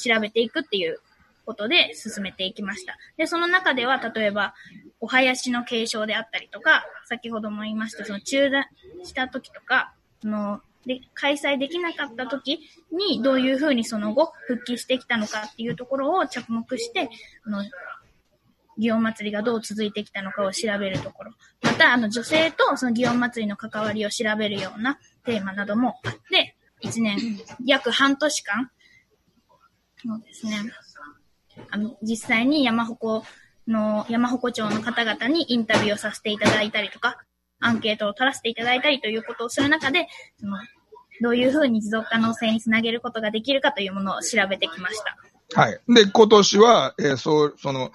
調べていくっていうことで進めていきました。で、その中では例えばお囃子の継承であったりとか、先ほども言いましたその中断した時とか、そので開催できなかった時にどういうふうにその後復帰してきたのかっていうところを着目して、あの祇園祭がどう続いてきたのかを調べるところ、またあの女性とその祇園祭の関わりを調べるようなテーマなどもあって、いちねん約半年間のですね、あの実際に山鉾の山鉾町の方々にインタビューをさせていただいたりとか、アンケートを取らせていただいたりということをする中で、そのどういうふうに持続可能性につなげることができるかというものを調べてきました。はい。で、今年は、えー、そう、その、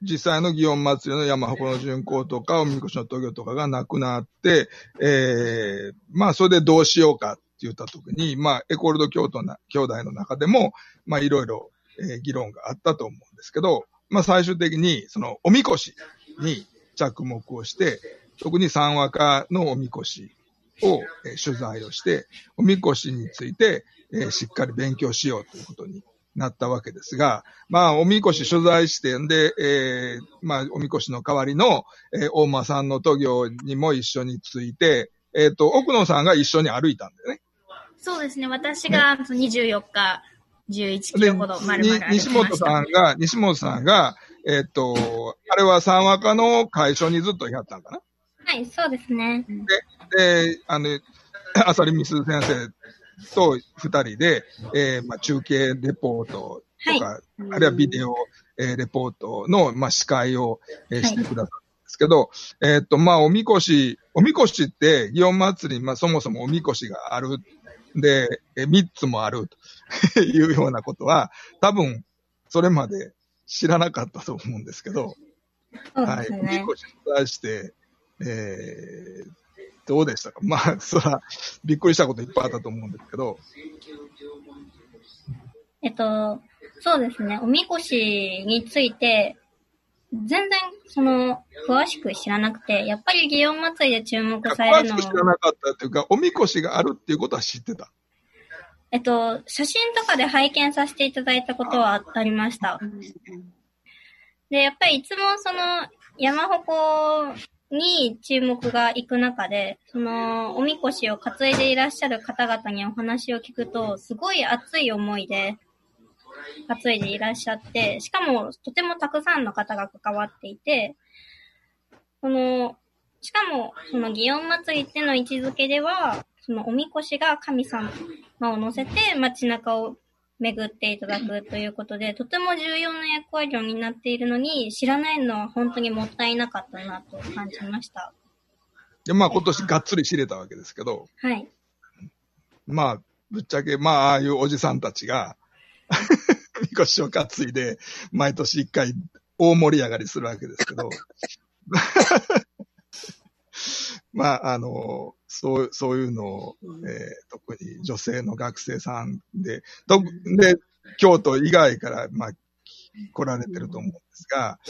実際の祇園祭の山鉾の巡行とか、おみこしの渡御とかがなくなって、えー、まあ、それでどうしようかって言った時に、まあ、エコールド教徒な兄弟の中でも、まあ、いろいろ、えー、議論があったと思うんですけど、まあ、最終的に、その、おみこしに着目をして、特に三和歌のおみこしを、えー、取材をして、おみこしについて、えー、しっかり勉強しようということになったわけですが、まあ、おみこし取材してんで、えー、まあ、おみこしの代わりの、えー、大間さんの渡御にも一緒について、えっ、ー、と、奥野さんが一緒に歩いたんだよね。そうですね。私がにじゅうよっか、じゅういちキロほど丸々歩きました。西本さんが、西本さんが、えっ、ー、と、あれは三和歌の会所にずっとやったんかな。はい、そうですね。で、であの、浅利美鈴先生と二人で、えーまあ、中継レポートとか、はい、あるいはビデオ、えー、レポートの、まあ、司会を、えー、してくださったんですけど、はい、えっ、ー、と、まあ、おみこし、おみこしって、祇園祭り、まあ、そもそもおみこしがある。で、えー、三つもあるというようなことは、多分、それまで知らなかったと思うんですけど、そうですね、はい。おみこしに対して、えー、どうでしたか。まあ、そら、びっくりしたこといっぱいあったと思うんですけど。えっと、そうですね。おみこしについて、全然、その、詳しく知らなくて、やっぱり祇園祭で注目されるのも。詳しく知らなかったというか、おみこしがあるっていうことは知ってた。えっと、写真とかで拝見させていただいたことはありました。で、やっぱりいつもその、山鉾に注目がいく中で、そのおみこしを担いでいらっしゃる方々にお話を聞くと、すごい熱い思いで担いでいらっしゃって、しかもとてもたくさんの方が関わっていて、そのしかもその祇園祭っての位置づけでは、そのおみこしが神様を乗せて街中を巡っていただくということで、とても重要な役割を担っているのに、知らないのは本当にもったいなかったなと感じました。で、まあ今年がっつり知れたわけですけど、はい。まあ、ぶっちゃけ、まあ、ああいうおじさんたちが、みこしを担いで、毎年一回大盛り上がりするわけですけど、まあ、あの、そう、そういうのを、えー、特に女性の学生さんで、とで、京都以外から、まあ、来られてると思うんですが、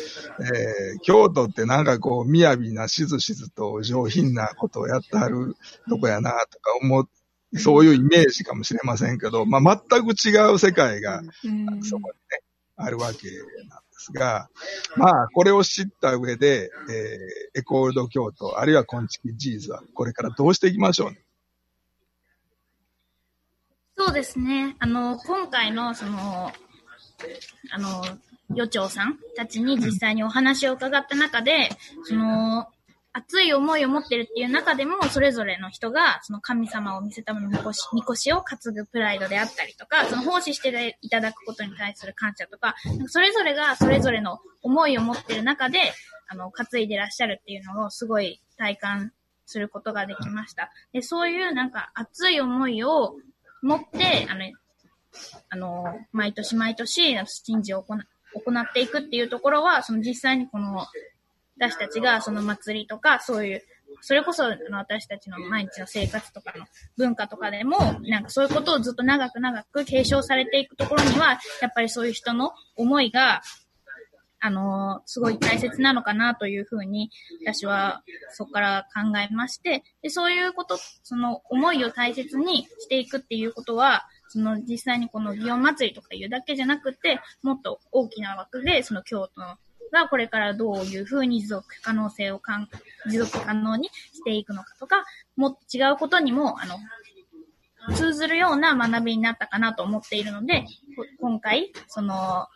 えー、京都ってなんかこう、雅なしずしずと上品なことをやってはるとこやな、とか思う、そういうイメージかもしれませんけど、まあ、全く違う世界が、そこにね、あるわけなんですが、まあ、これを知った上で、えー、エコールド京都、あるいはコンチキジーズは、これからどうしていきましょうね。そうですね。あの、今回の、その、あの、予長さんたちに実際にお話を伺った中で、うん、その、熱い思いを持ってるっていう中でも、それぞれの人が、その神様を見せたみこし、みこしを担ぐプライドであったりとか、その奉仕していただくことに対する感謝とか、それぞれがそれぞれの思いを持ってる中で、あの、担いでらっしゃるっていうのをすごい体感することができました。で、そういうなんか熱い思いを持って、あの、あの、毎年毎年、神事を行っていくっていうところは、その実際にこの、私たちがその祭りとかそういうそれこそ私たちの毎日の生活とかの文化とかでも、なんかそういうことをずっと長く長く継承されていくところには、やっぱりそういう人の思いが、あの、すごい大切なのかなというふうに、私はそこから考えまして、で、そういうこと、その思いを大切にしていくっていうことは、その実際にこの祇園祭とかいうだけじゃなくて、もっと大きな枠で、その京都のがこれからどういうふうに持続可能性をかん、持続可能にしていくのかとか、もっと違うことにも、あの、通ずるような学びになったかなと思っているので、今回、その、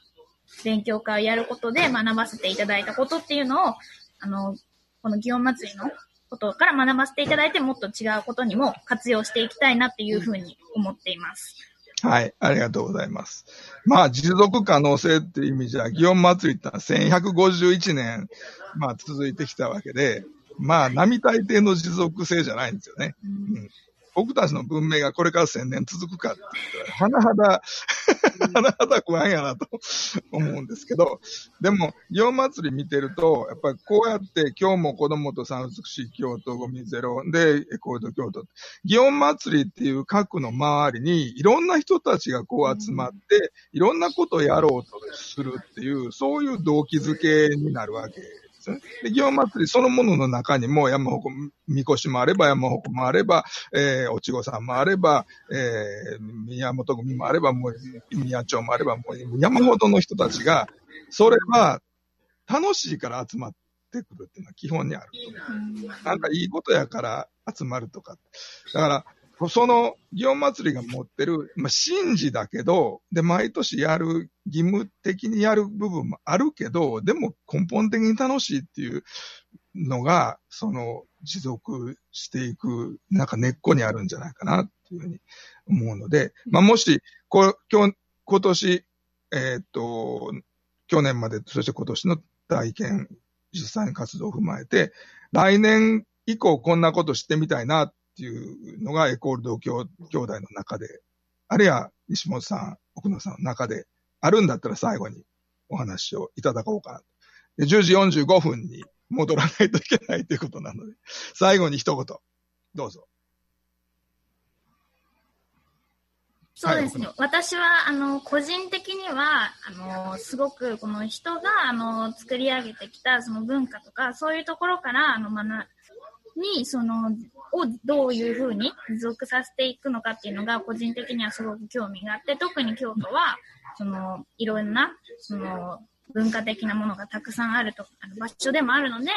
勉強会をやることで学ばせていただいたことっていうのを、あの、この祇園祭のことから学ばせていただいて、もっと違うことにも活用していきたいなっていうふうに思っています。はい、ありがとうございます。まあ、持続可能性っていう意味じゃ、祇園祭ってのはせんひゃくごじゅういちねん、まあ、続いてきたわけで、まあ、並大抵の持続性じゃないんですよね。うんうん、僕たちの文明がこれからせんねん続くかって言ったら、はなはだ、はなはだ不安やなと思うんですけど、でも、祇園祭見てると、やっぱりこうやって、今日も子供と三福祉、京都、ゴミゼロで、エコード京都、祇園祭っていう核の周りに、いろんな人たちがこう集まって、いろんなことをやろうとするっていう、そういう動機づけになるわけですね。で、祇園祭そのものの中にも山鉾、みこしもあれば山鉾もあれば、えー、おちごさんもあれば、えー、宮本組もあれば、もう宮町もあれば、もう山ほどの人たちが、それは楽しいから集まってくるっていうのは基本にある。なんかいいことやから集まるとか。だから、その祇園祭が持ってる、まあ、神事だけど、で、毎年やる、義務的にやる部分もあるけど、でも根本的に楽しいっていうのが、その持続していく、なんか根っこにあるんじゃないかなっていうふうに思うので、まあ、もし、こ、今日、今年、えーっと、去年まで、そして今年の体験、実際の活動を踏まえて、来年以降こんなことしてみたいな、っていうのがエコール同郷兄弟の中で、あるいは西本さん、奥野さんの中であるんだったら最後にお話をいただこうかなと。で、じゅうじよんじゅうごふんに戻らないといけないということなので、最後に一言、どうぞ。そうですね。はい、私は、あの、個人的には、あの、すごくこの人が、あの、作り上げてきたその文化とか、そういうところから、あの、学に、その、をどういうふうに持続させていくのかっていうのが個人的にはすごく興味があって、特に京都はそのいろんなその文化的なものがたくさんあるとあの場所でもあるので、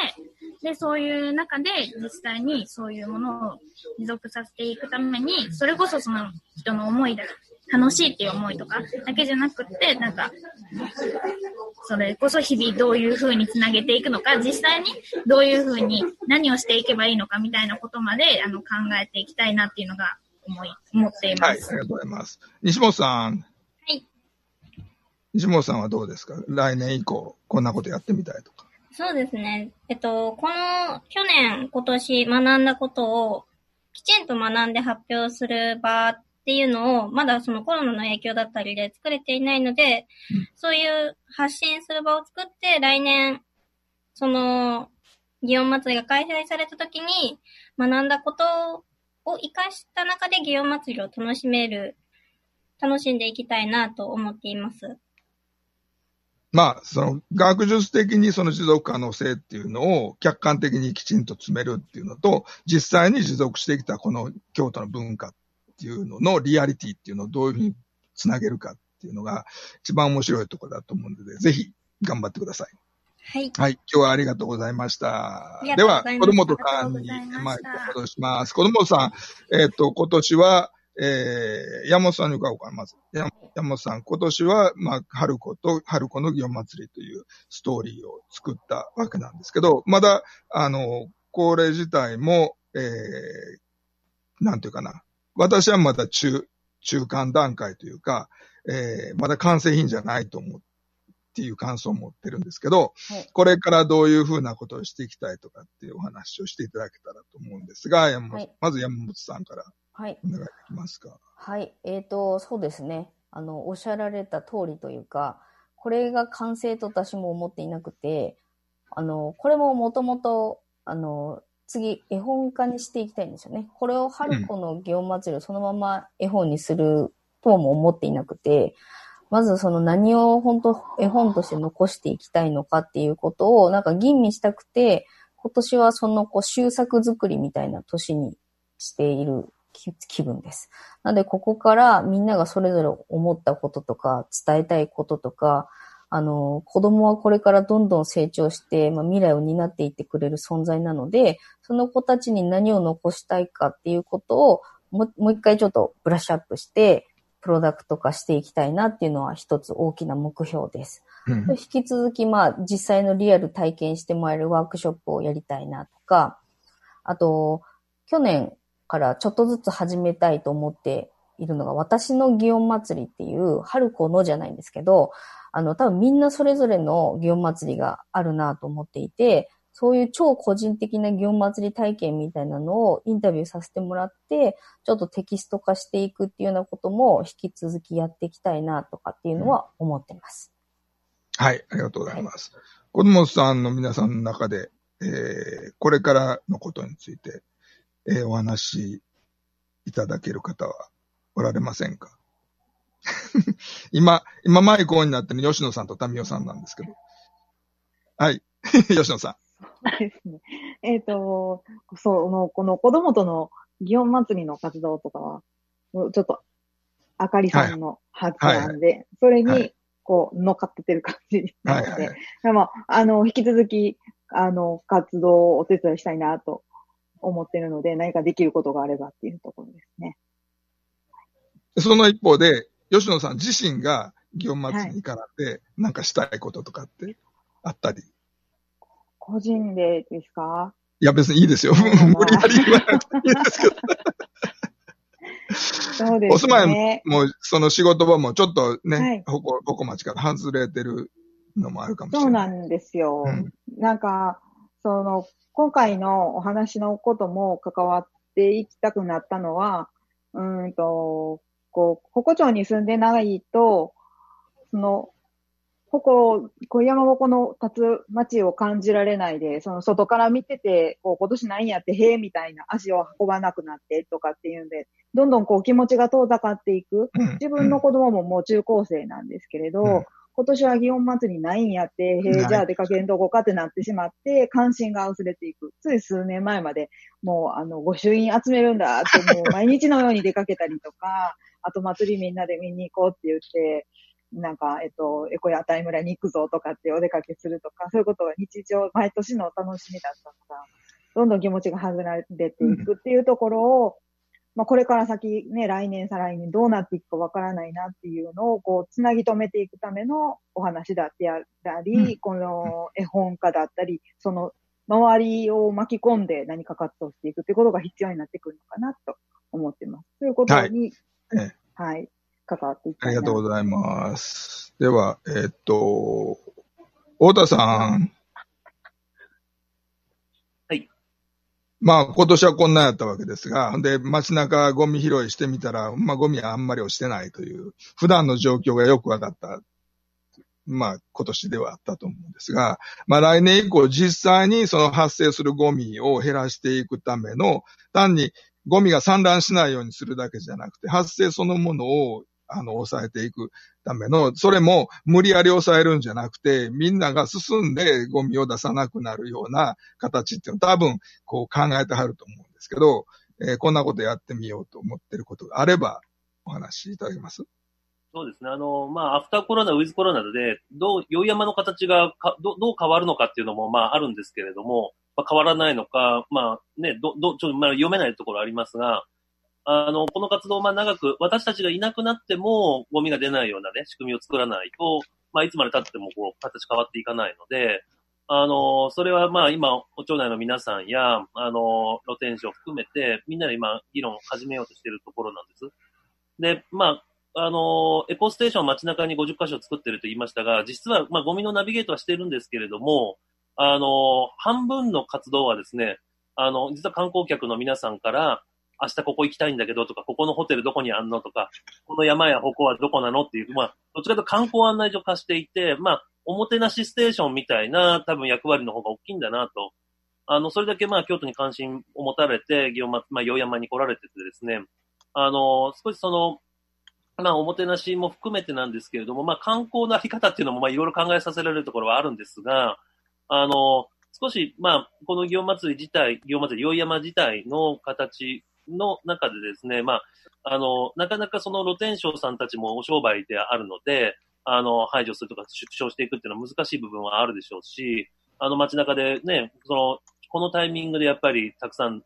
でそういう中で実際にそういうものを持続させていくために、それこそその人の思いだ楽しいっていう思いとかだけじゃなくて、なんかそれこそ日々どういうふうにつなげていくのか、実際にどういうふうに何をしていけばいいのかみたいなことまであの考えていきたいなっていうのが思い思っています。はい、ありがとうございます。西本さん。はい。西本さんはどうですか。来年以降こんなことやってみたいとか。そうですね。えっとこの去年今年学んだことをきちんと学んで発表する場っていうのを、まだそのコロナの影響だったりで作れていないので、そういう発信する場を作って、来年、その、祇園祭が開催された時に、学んだことを活かした中で祇園祭を楽しめる、楽しんでいきたいなと思っています。まあ、その、学術的にその持続可能性っていうのを客観的にきちんと詰めるっていうのと、実際に持続してきたこの京都の文化、っていうののリアリティっていうのをどういうふうにつなげるかっていうのが一番面白いところだと思うので、ぜひ頑張ってください。はい。はい。今日はありがとうございました。では、子どもとさんに前に戻します。子どもさん、えっと、今年は、えー、山本さんに伺おうかな、まず。山本さん、今年は、まあ、春子と春子の祇園祭りというストーリーを作ったわけなんですけど、まだ、あの、恒例自体も、えー、なんていうかな、私はまだ中、中間段階というか、えー、まだ完成品じゃないと思うっていう感想を持ってるんですけど、はい、これからどういうふうなことをしていきたいとかっていうお話をしていただけたらと思うんですが、山本、はい、まず山本さんからお願いできますか。はい、はい、えっと、そうですね。あの、おっしゃられた通りというか、これが完成と私も思っていなくて、あの、これももともと、あの、次絵本化にしていきたいんですよね。これを春子の祇園祭をそのまま絵本にするとも思っていなくて、まずその何を本当絵本として残していきたいのかっていうことをなんか吟味したくて、今年はそのこう終作作りみたいな年にしている気分です。なのでここからみんながそれぞれ思ったこととか伝えたいこととか、あの子供はこれからどんどん成長して、まあ、未来を担っていってくれる存在なので、その子たちに何を残したいかっていうことをもう一回ちょっとブラッシュアップしてプロダクト化していきたいなっていうのは一つ大きな目標です。うん、引き続きまあ実際のリアル体験してもらえるワークショップをやりたいなとか、あと去年からちょっとずつ始めたいと思っているのが私の祇園祭りっていう春子のじゃないんですけど、あの多分みんなそれぞれの祇園祭りがあるなと思っていて、そういう超個人的な祇園祭り体験みたいなのをインタビューさせてもらって、ちょっとテキスト化していくっていうようなことも引き続きやっていきたいなとかっていうのは思っています。うん、はい、ありがとうございます。はい、子どもさんの皆さんの中で、えー、これからのことについて、えー、お話しいただける方はおられませんか？今、今マイクオンになってる吉野さんと民生さんなんですけど。はい、吉野さん。えっと、その、この子供との祇園祭りの活動とかは、ちょっと、あかりさんの発案で、はいはい、それに、こう、はい、乗っかっててる感じなので、はいはい、でも、あの、引き続き、あの、活動をお手伝いしたいなと思ってるので、何かできることがあればっていうところですね。その一方で、吉野さん自身が祇園祭りに絡んで、なんかしたいこととかってあったり、はい、個人でですか？いや、別にいいですよ。無理やり言わなくていいですけど。そうですね。お住まいも、その仕事場もちょっとね、はい、ほこ、ほこ町から外れてるのもあるかもしれない。そうなんですよ。うん、なんか、その、今回のお話のことも関わっていきたくなったのは、うんと、こう、保護町に住んでないと、その、ここ、小山ぼこの立つ町を感じられないで、その外から見てて、こう今年なんやって、へえ、みたいな足を運ばなくなってとかっていうんで、どんどんこう気持ちが遠ざかっていく。自分の子供ももう中高生なんですけれど、うん、今年は祇園祭りないんやって、へえ、じゃあ出かけんとこかってなってしまって、関心が薄れていく。つい数年前まで、もうあの、御朱印集めるんだって、もう毎日のように出かけたりとか、あと祭りみんなで見に行こうって言って、なんか、えっと、エコやタイムラに行くぞとかってお出かけするとか、そういうことが日常、毎年の楽しみだったのが、どんどん気持ちが外れていくっていうところを、まあこれから先ね、来年再来年どうなっていくかわからないなっていうのを、こう、つなぎ止めていくためのお話だってやったり、この絵本化だったり、その周りを巻き込んで何か活動していくってことが必要になってくるのかなと思ってます。ということに、はい。はい関わっていきたいな。ありがとうございます。では、えー、っと、太田さん。はい。まあ、今年はこんなやったわけですが、で、街中ゴミ拾いしてみたら、まあ、ゴミはあんまり落ちてないという、普段の状況がよくわかった、まあ、今年ではあったと思うんですが、まあ、来年以降、実際にその発生するゴミを減らしていくための、単にゴミが散乱しないようにするだけじゃなくて、発生そのものをあの、抑えていくための、それも無理やり抑えるんじゃなくて、みんなが進んでゴミを出さなくなるような形っていうのを多分、こう考えてはると思うんですけど、えー、こんなことやってみようと思ってることがあれば、お話しいただけます？そうですね。あの、まあ、アフターコロナ、ウィズコロナで、どう、宵山の形がかど、どう変わるのかっていうのも、まあ、あるんですけれども、まあ、変わらないのか、まあ、ね、ど、ど、ちょっと、まあ、読めないところありますが、あの、この活動をまあ長く、私たちがいなくなっても、ゴミが出ないようなね、仕組みを作らないと、まあ、いつまで経っても、こう、形変わっていかないので、あの、それはまあ、今、お町内の皆さんや、あの、露天商を含めて、みんなで今、議論を始めようとしているところなんです。で、まあ、あの、エコステーションを街中にごじゅっカ所作ってると言いましたが、実は、まあ、ゴミのナビゲートはしてるんですけれども、あの、半分の活動はですね、あの、実は観光客の皆さんから、明日ここ行きたいんだけどとか、ここのホテルどこにあんのとか、この山や歩行はどこなのっていう、まあ、どっちかというと観光案内所化していて、まあ、おもてなしステーションみたいな多分役割の方が大きいんだなと。あの、それだけまあ京都に関心を持たれて、祇園ま、まあ、八百山に来られててですね、あの、少しその、まあ、おもてなしも含めてなんですけれども、まあ、観光のあり方っていうのも、まあ、いろいろ考えさせられるところはあるんですが、あの、少し、まあ、この祇園祭自体、祇園祭、八百山自体の形の中でですね、まあ、あの、なかなかその露天商さんたちもお商売であるので、あの、排除するとか縮小していくっていうのは難しい部分はあるでしょうし、あの、街中でね、その、このタイミングでやっぱりたくさん、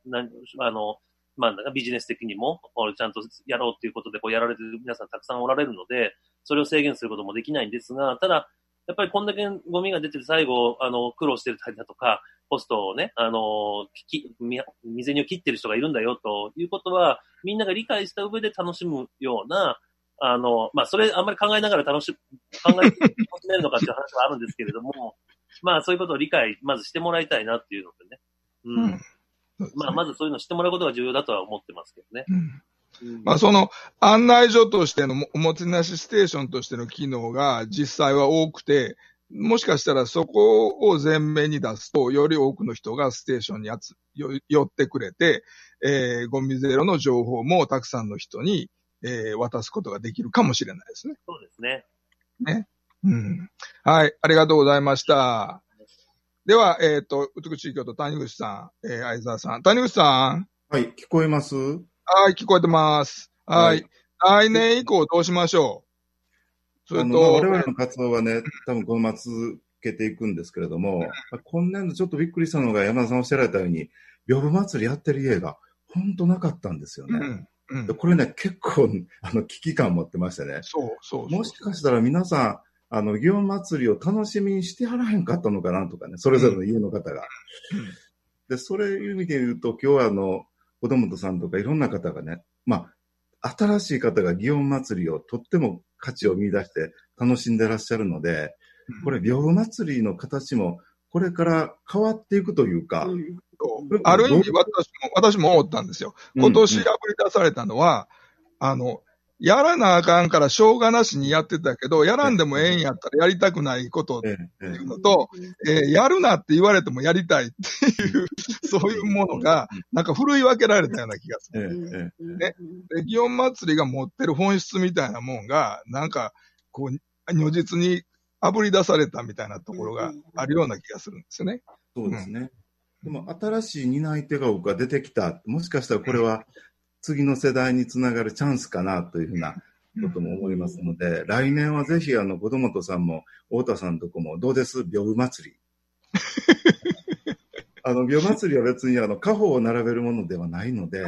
あの、まあ、ビジネス的にも、ちゃんとやろうということで、こうやられてる皆さんたくさんおられるので、それを制限することもできないんですが、ただ、やっぱりこんだけゴミが出てる最後、あの、苦労してるだとか、コストをね、あの、き、未然に切ってる人がいるんだよ、ということは、みんなが理解した上で楽しむような、あの、まあ、それあんまり考えながら楽し、考えて楽しめるのかっていう話はあるんですけれども、まあ、そういうことを理解、まずしてもらいたいなっていうのでね。うん。うんね、まあ、まずそういうのを知ってもらうことが重要だとは思ってますけどね。うんうん、まあ、その案内所としてのおもてなしステーションとしての機能が実際は多くて、もしかしたらそこを前面に出すと、より多くの人がステーションにやつよ寄ってくれて、えー、ゴミゼロの情報もたくさんの人に、えー、渡すことができるかもしれないですね。そうですね。ね。うん。はい。ありがとうございました。では、えっ、ー、と、美しい京都、谷口さん、えー、相沢さん。谷口さん。はい、聞こえます？はい、聞こえてます。はい。はい、来年以降どうしましょう？それと、まあ、我々の活動はね、多分このまま続けていくんですけれども、今年度ちょっとびっくりしたのが、山田さんおっしゃられたように、呼ぶ祭りやってる家が、ほんとなかったんですよね。うんうん、これね、結構、あの、危機感持ってましたね。そうそうそう。もしかしたら皆さん、あの、祇園祭りを楽しみにしてはらへんかったのかなとかね、それぞれの家の方が。うん、で、それいう意味で言うと、今日はあの、子供とさんとかいろんな方がね、まあ、新しい方が祇園祭りをとっても価値を見出して楽しんでらっしゃるので、これ、祇園祭りの形もこれから変わっていくというか、うん、ある意味私も、私も思ったんですよ。今年あぶり出されたのは、うんうん、あの、やらなあかんからしょうがなしにやってたけど、やらんでもええんやったらやりたくないことっていうのと、ええええ、やるなって言われてもやりたいっていう、そういうものが、なんか振るい分けられたような気がする。ええええ、ね。祇園祭りが持ってる本質みたいなもんが、なんか、こう、如実に炙り出されたみたいなところがあるような気がするんですよね。そうですね。うん、でも、新しい担い手が僕が出てきた。もしかしたらこれは、うん、次の世代につながるチャンスかなというふうなことも思いますので、うん、来年はぜひあの子どもとさんも太田さんとこもどうですびょう祭りあのびょう祭りは別にあの家宝を並べるものではないので、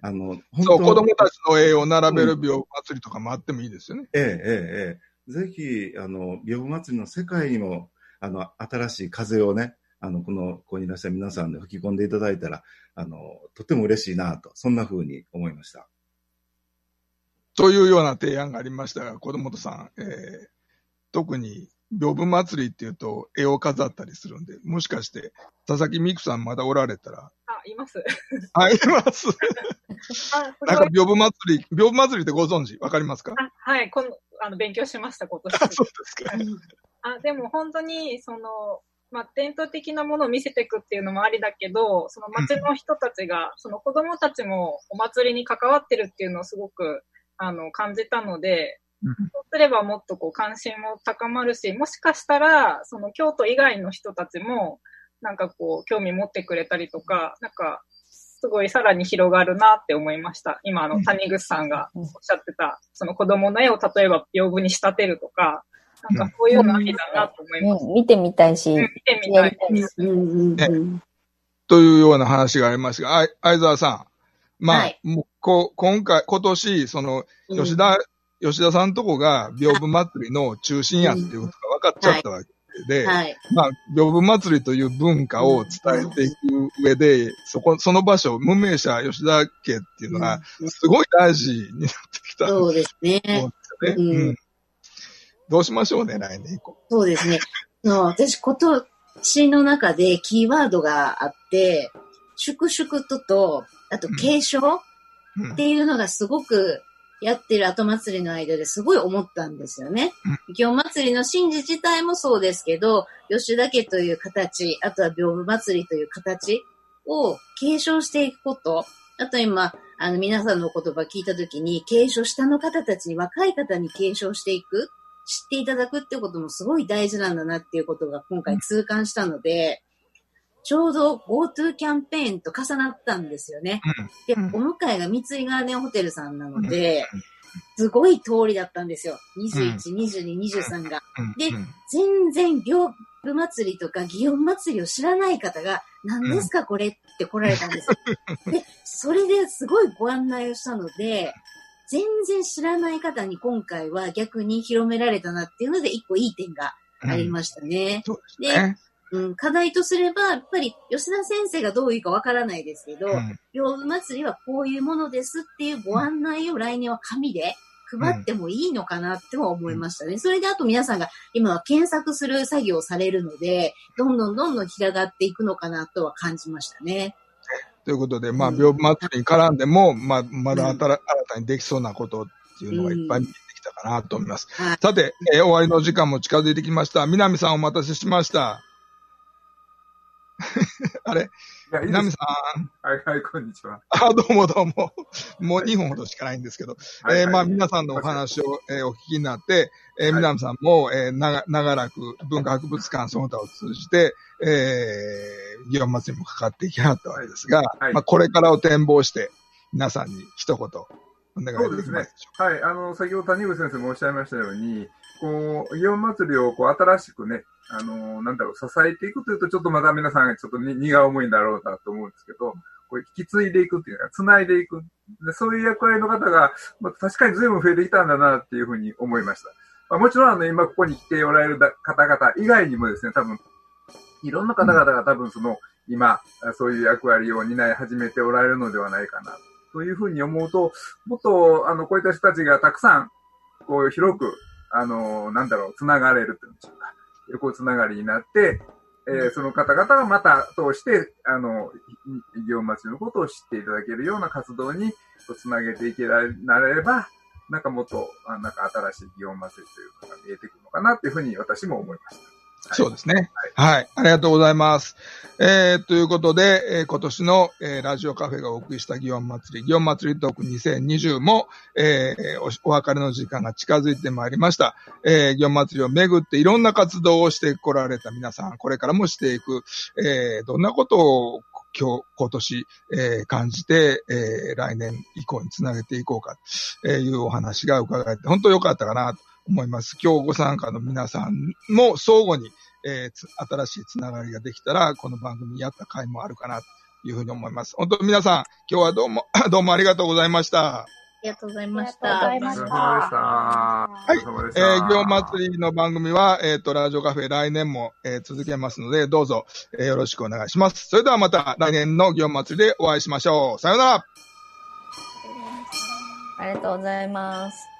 あの本当そう子どもたちの絵を並べるびょう祭りとかもあってもいいですよね。ええええ、ぜひあのびょう祭りの世界にもあの新しい風をね、あのこのここにいらっしゃる皆さんで吹き込んでいただいたら、あのとても嬉しいなと、そんな風に思いました。というような提案がありましたが、子どもとさん、えー、特に屏風祭りっていうと絵を飾ったりするんで、もしかして佐々木美久さんまだおられたら、あいます。あいます。なんか屏風祭り、屏風祭りってご存知わかりますか？あはい、このあの勉強しました今年。あそうですか。あでも本当にその。まあ、伝統的なものを見せていくっていうのもありだけど、その町の人たちが、その子供たちもお祭りに関わってるっていうのをすごく、あの、感じたので、そうすればもっとこう関心も高まるし、もしかしたら、その京都以外の人たちも、なんかこう、興味持ってくれたりとか、なんか、すごいさらに広がるなって思いました。今、あの、谷口さんがおっしゃってた、その子供の絵を例えば屏風に仕立てるとか、なんかこういうのありだなと思います。うん、見てみたいし、見てみたいです、うんね。というような話がありましたが、あい相沢さん、まあ、はい、もうこ今回今年その吉田、うん、吉田さんとこが屏風祭りの中心やっていうことが分かっちゃったわけで、うんはいはい、まあ屏風祭りという文化を伝えていく上で、そこその場所無名者吉田家っていうのがすごい大事になってきた、うん。そうですね。うんうんどうしましょうね、来年以降。そうですね。私、今年の中でキーワードがあって、粛々とと、あと継承っていうのがすごくやってる後祭りの間ですごい思ったんですよね。祇園祭りの神事自体もそうですけど、吉田家という形、あとは屏風祭りという形を継承していくこと、あと今、あの皆さんのお言葉聞いたときに、継承下の方たちに、若い方に継承していく、知っていただくってこともすごい大事なんだなっていうことが今回痛感したので、ちょうど GoTo キャンペーンと重なったんですよね。で、お迎えが三井ガーデンホテルさんなので、すごい通りだったんですよ。にじゅういち、にじゅうに、にじゅうさんが。で、全然屏風祭りとか祇園祭りを知らない方が、何ですかこれって来られたんですよ。で、それですごいご案内をしたので、全然知らない方に今回は逆に広められたなっていうので、一個いい点がありましたね。うん、そうですね。でうん、課題とすれば、やっぱり吉田先生がどういうかわからないですけど、うん、屏風祭りはこういうものですっていうご案内を来年は紙で配ってもいいのかなっては思いましたね。うん、それであと皆さんが今は検索する作業をされるので、どんどんどんどん広がっていくのかなとは感じましたね。ということで、まあ、屏風祭りに絡んでも、まあ、まだ新たにできそうなことっていうのがいっぱい見えてきたかなと思います。うんうん、さて、えー、終わりの時間も近づいてきました。南さんお待たせしました。あれ、南さん。はいはい、こんにちは。あ、どうもどうも。もうにふんほどしかないんですけど、はいはい、えー、まあ皆さんのお話を、えー、お聞きになって、えー、南さんも、えー、長, 長らく文化博物館その他を通じて、えー、祇園祭もかかってきはったわけですが、はいはい、まあ、これからを展望して、皆さんに一言お願いできますでしょうか。そうですね。はい、あの、先ほど谷口先生もおっしゃいましたように、こう、祇園祭りをこう新しくね、あの、なんだろう、支えていくというと、ちょっとまだ皆さんがちょっと苦思いだろうなと思うんですけど、こう引き継いでいくっていうか、繋いでいく。で、そういう役割の方が、まあ、確かに随分増えてきたんだなっていうふうに思いました。まあ、もちろん、あの、今ここに来ておられる方々以外にもですね、多分、いろんな方々が多分その、今、そういう役割を担い始めておられるのではないかな、というふうに思うと、もっと、あの、こういった人たちがたくさん、こう、広く、あの、なんだろう、繋がれるっていうんでしょうか。横つながりになって、えー、その方々がまた通して、あの、祇園祭のことを知っていただけるような活動につなげていけられ、なれれば、なんかもっと、なんか新しい祇園祭というのが見えてくるのかなっていうふうに私も思いました。はい、そうですね、はい。はい。ありがとうございます。えー、ということで、えー、今年の、えー、ラジオカフェがお送りした祇園祭、祇園祭トークにせんにじゅうも、えーお、お別れの時間が近づいてまいりました。えー、祇園祭をめぐっていろんな活動をしてこられた皆さん、これからもしていく、えー、どんなことを今日、今年、えー、感じて、えー、来年以降につなげていこうかというお話が伺えて、本当良かったかなと思います。今日ご参加の皆さんも相互に、えー、つ新しいつながりができたら、この番組やった回もあるかなというふうに思います。本当皆さん、今日はどうも、どうもありがとうございました。ありがとうございました。ありがとうございました。はい。えー、祇園祭りの番組は、えっ、ー、と、ラジオカフェ来年も、えー、続けますので、どうぞ、えー、よろしくお願いします。それではまた来年の祇園祭りでお会いしましょう。さようなら。ありがとうございます。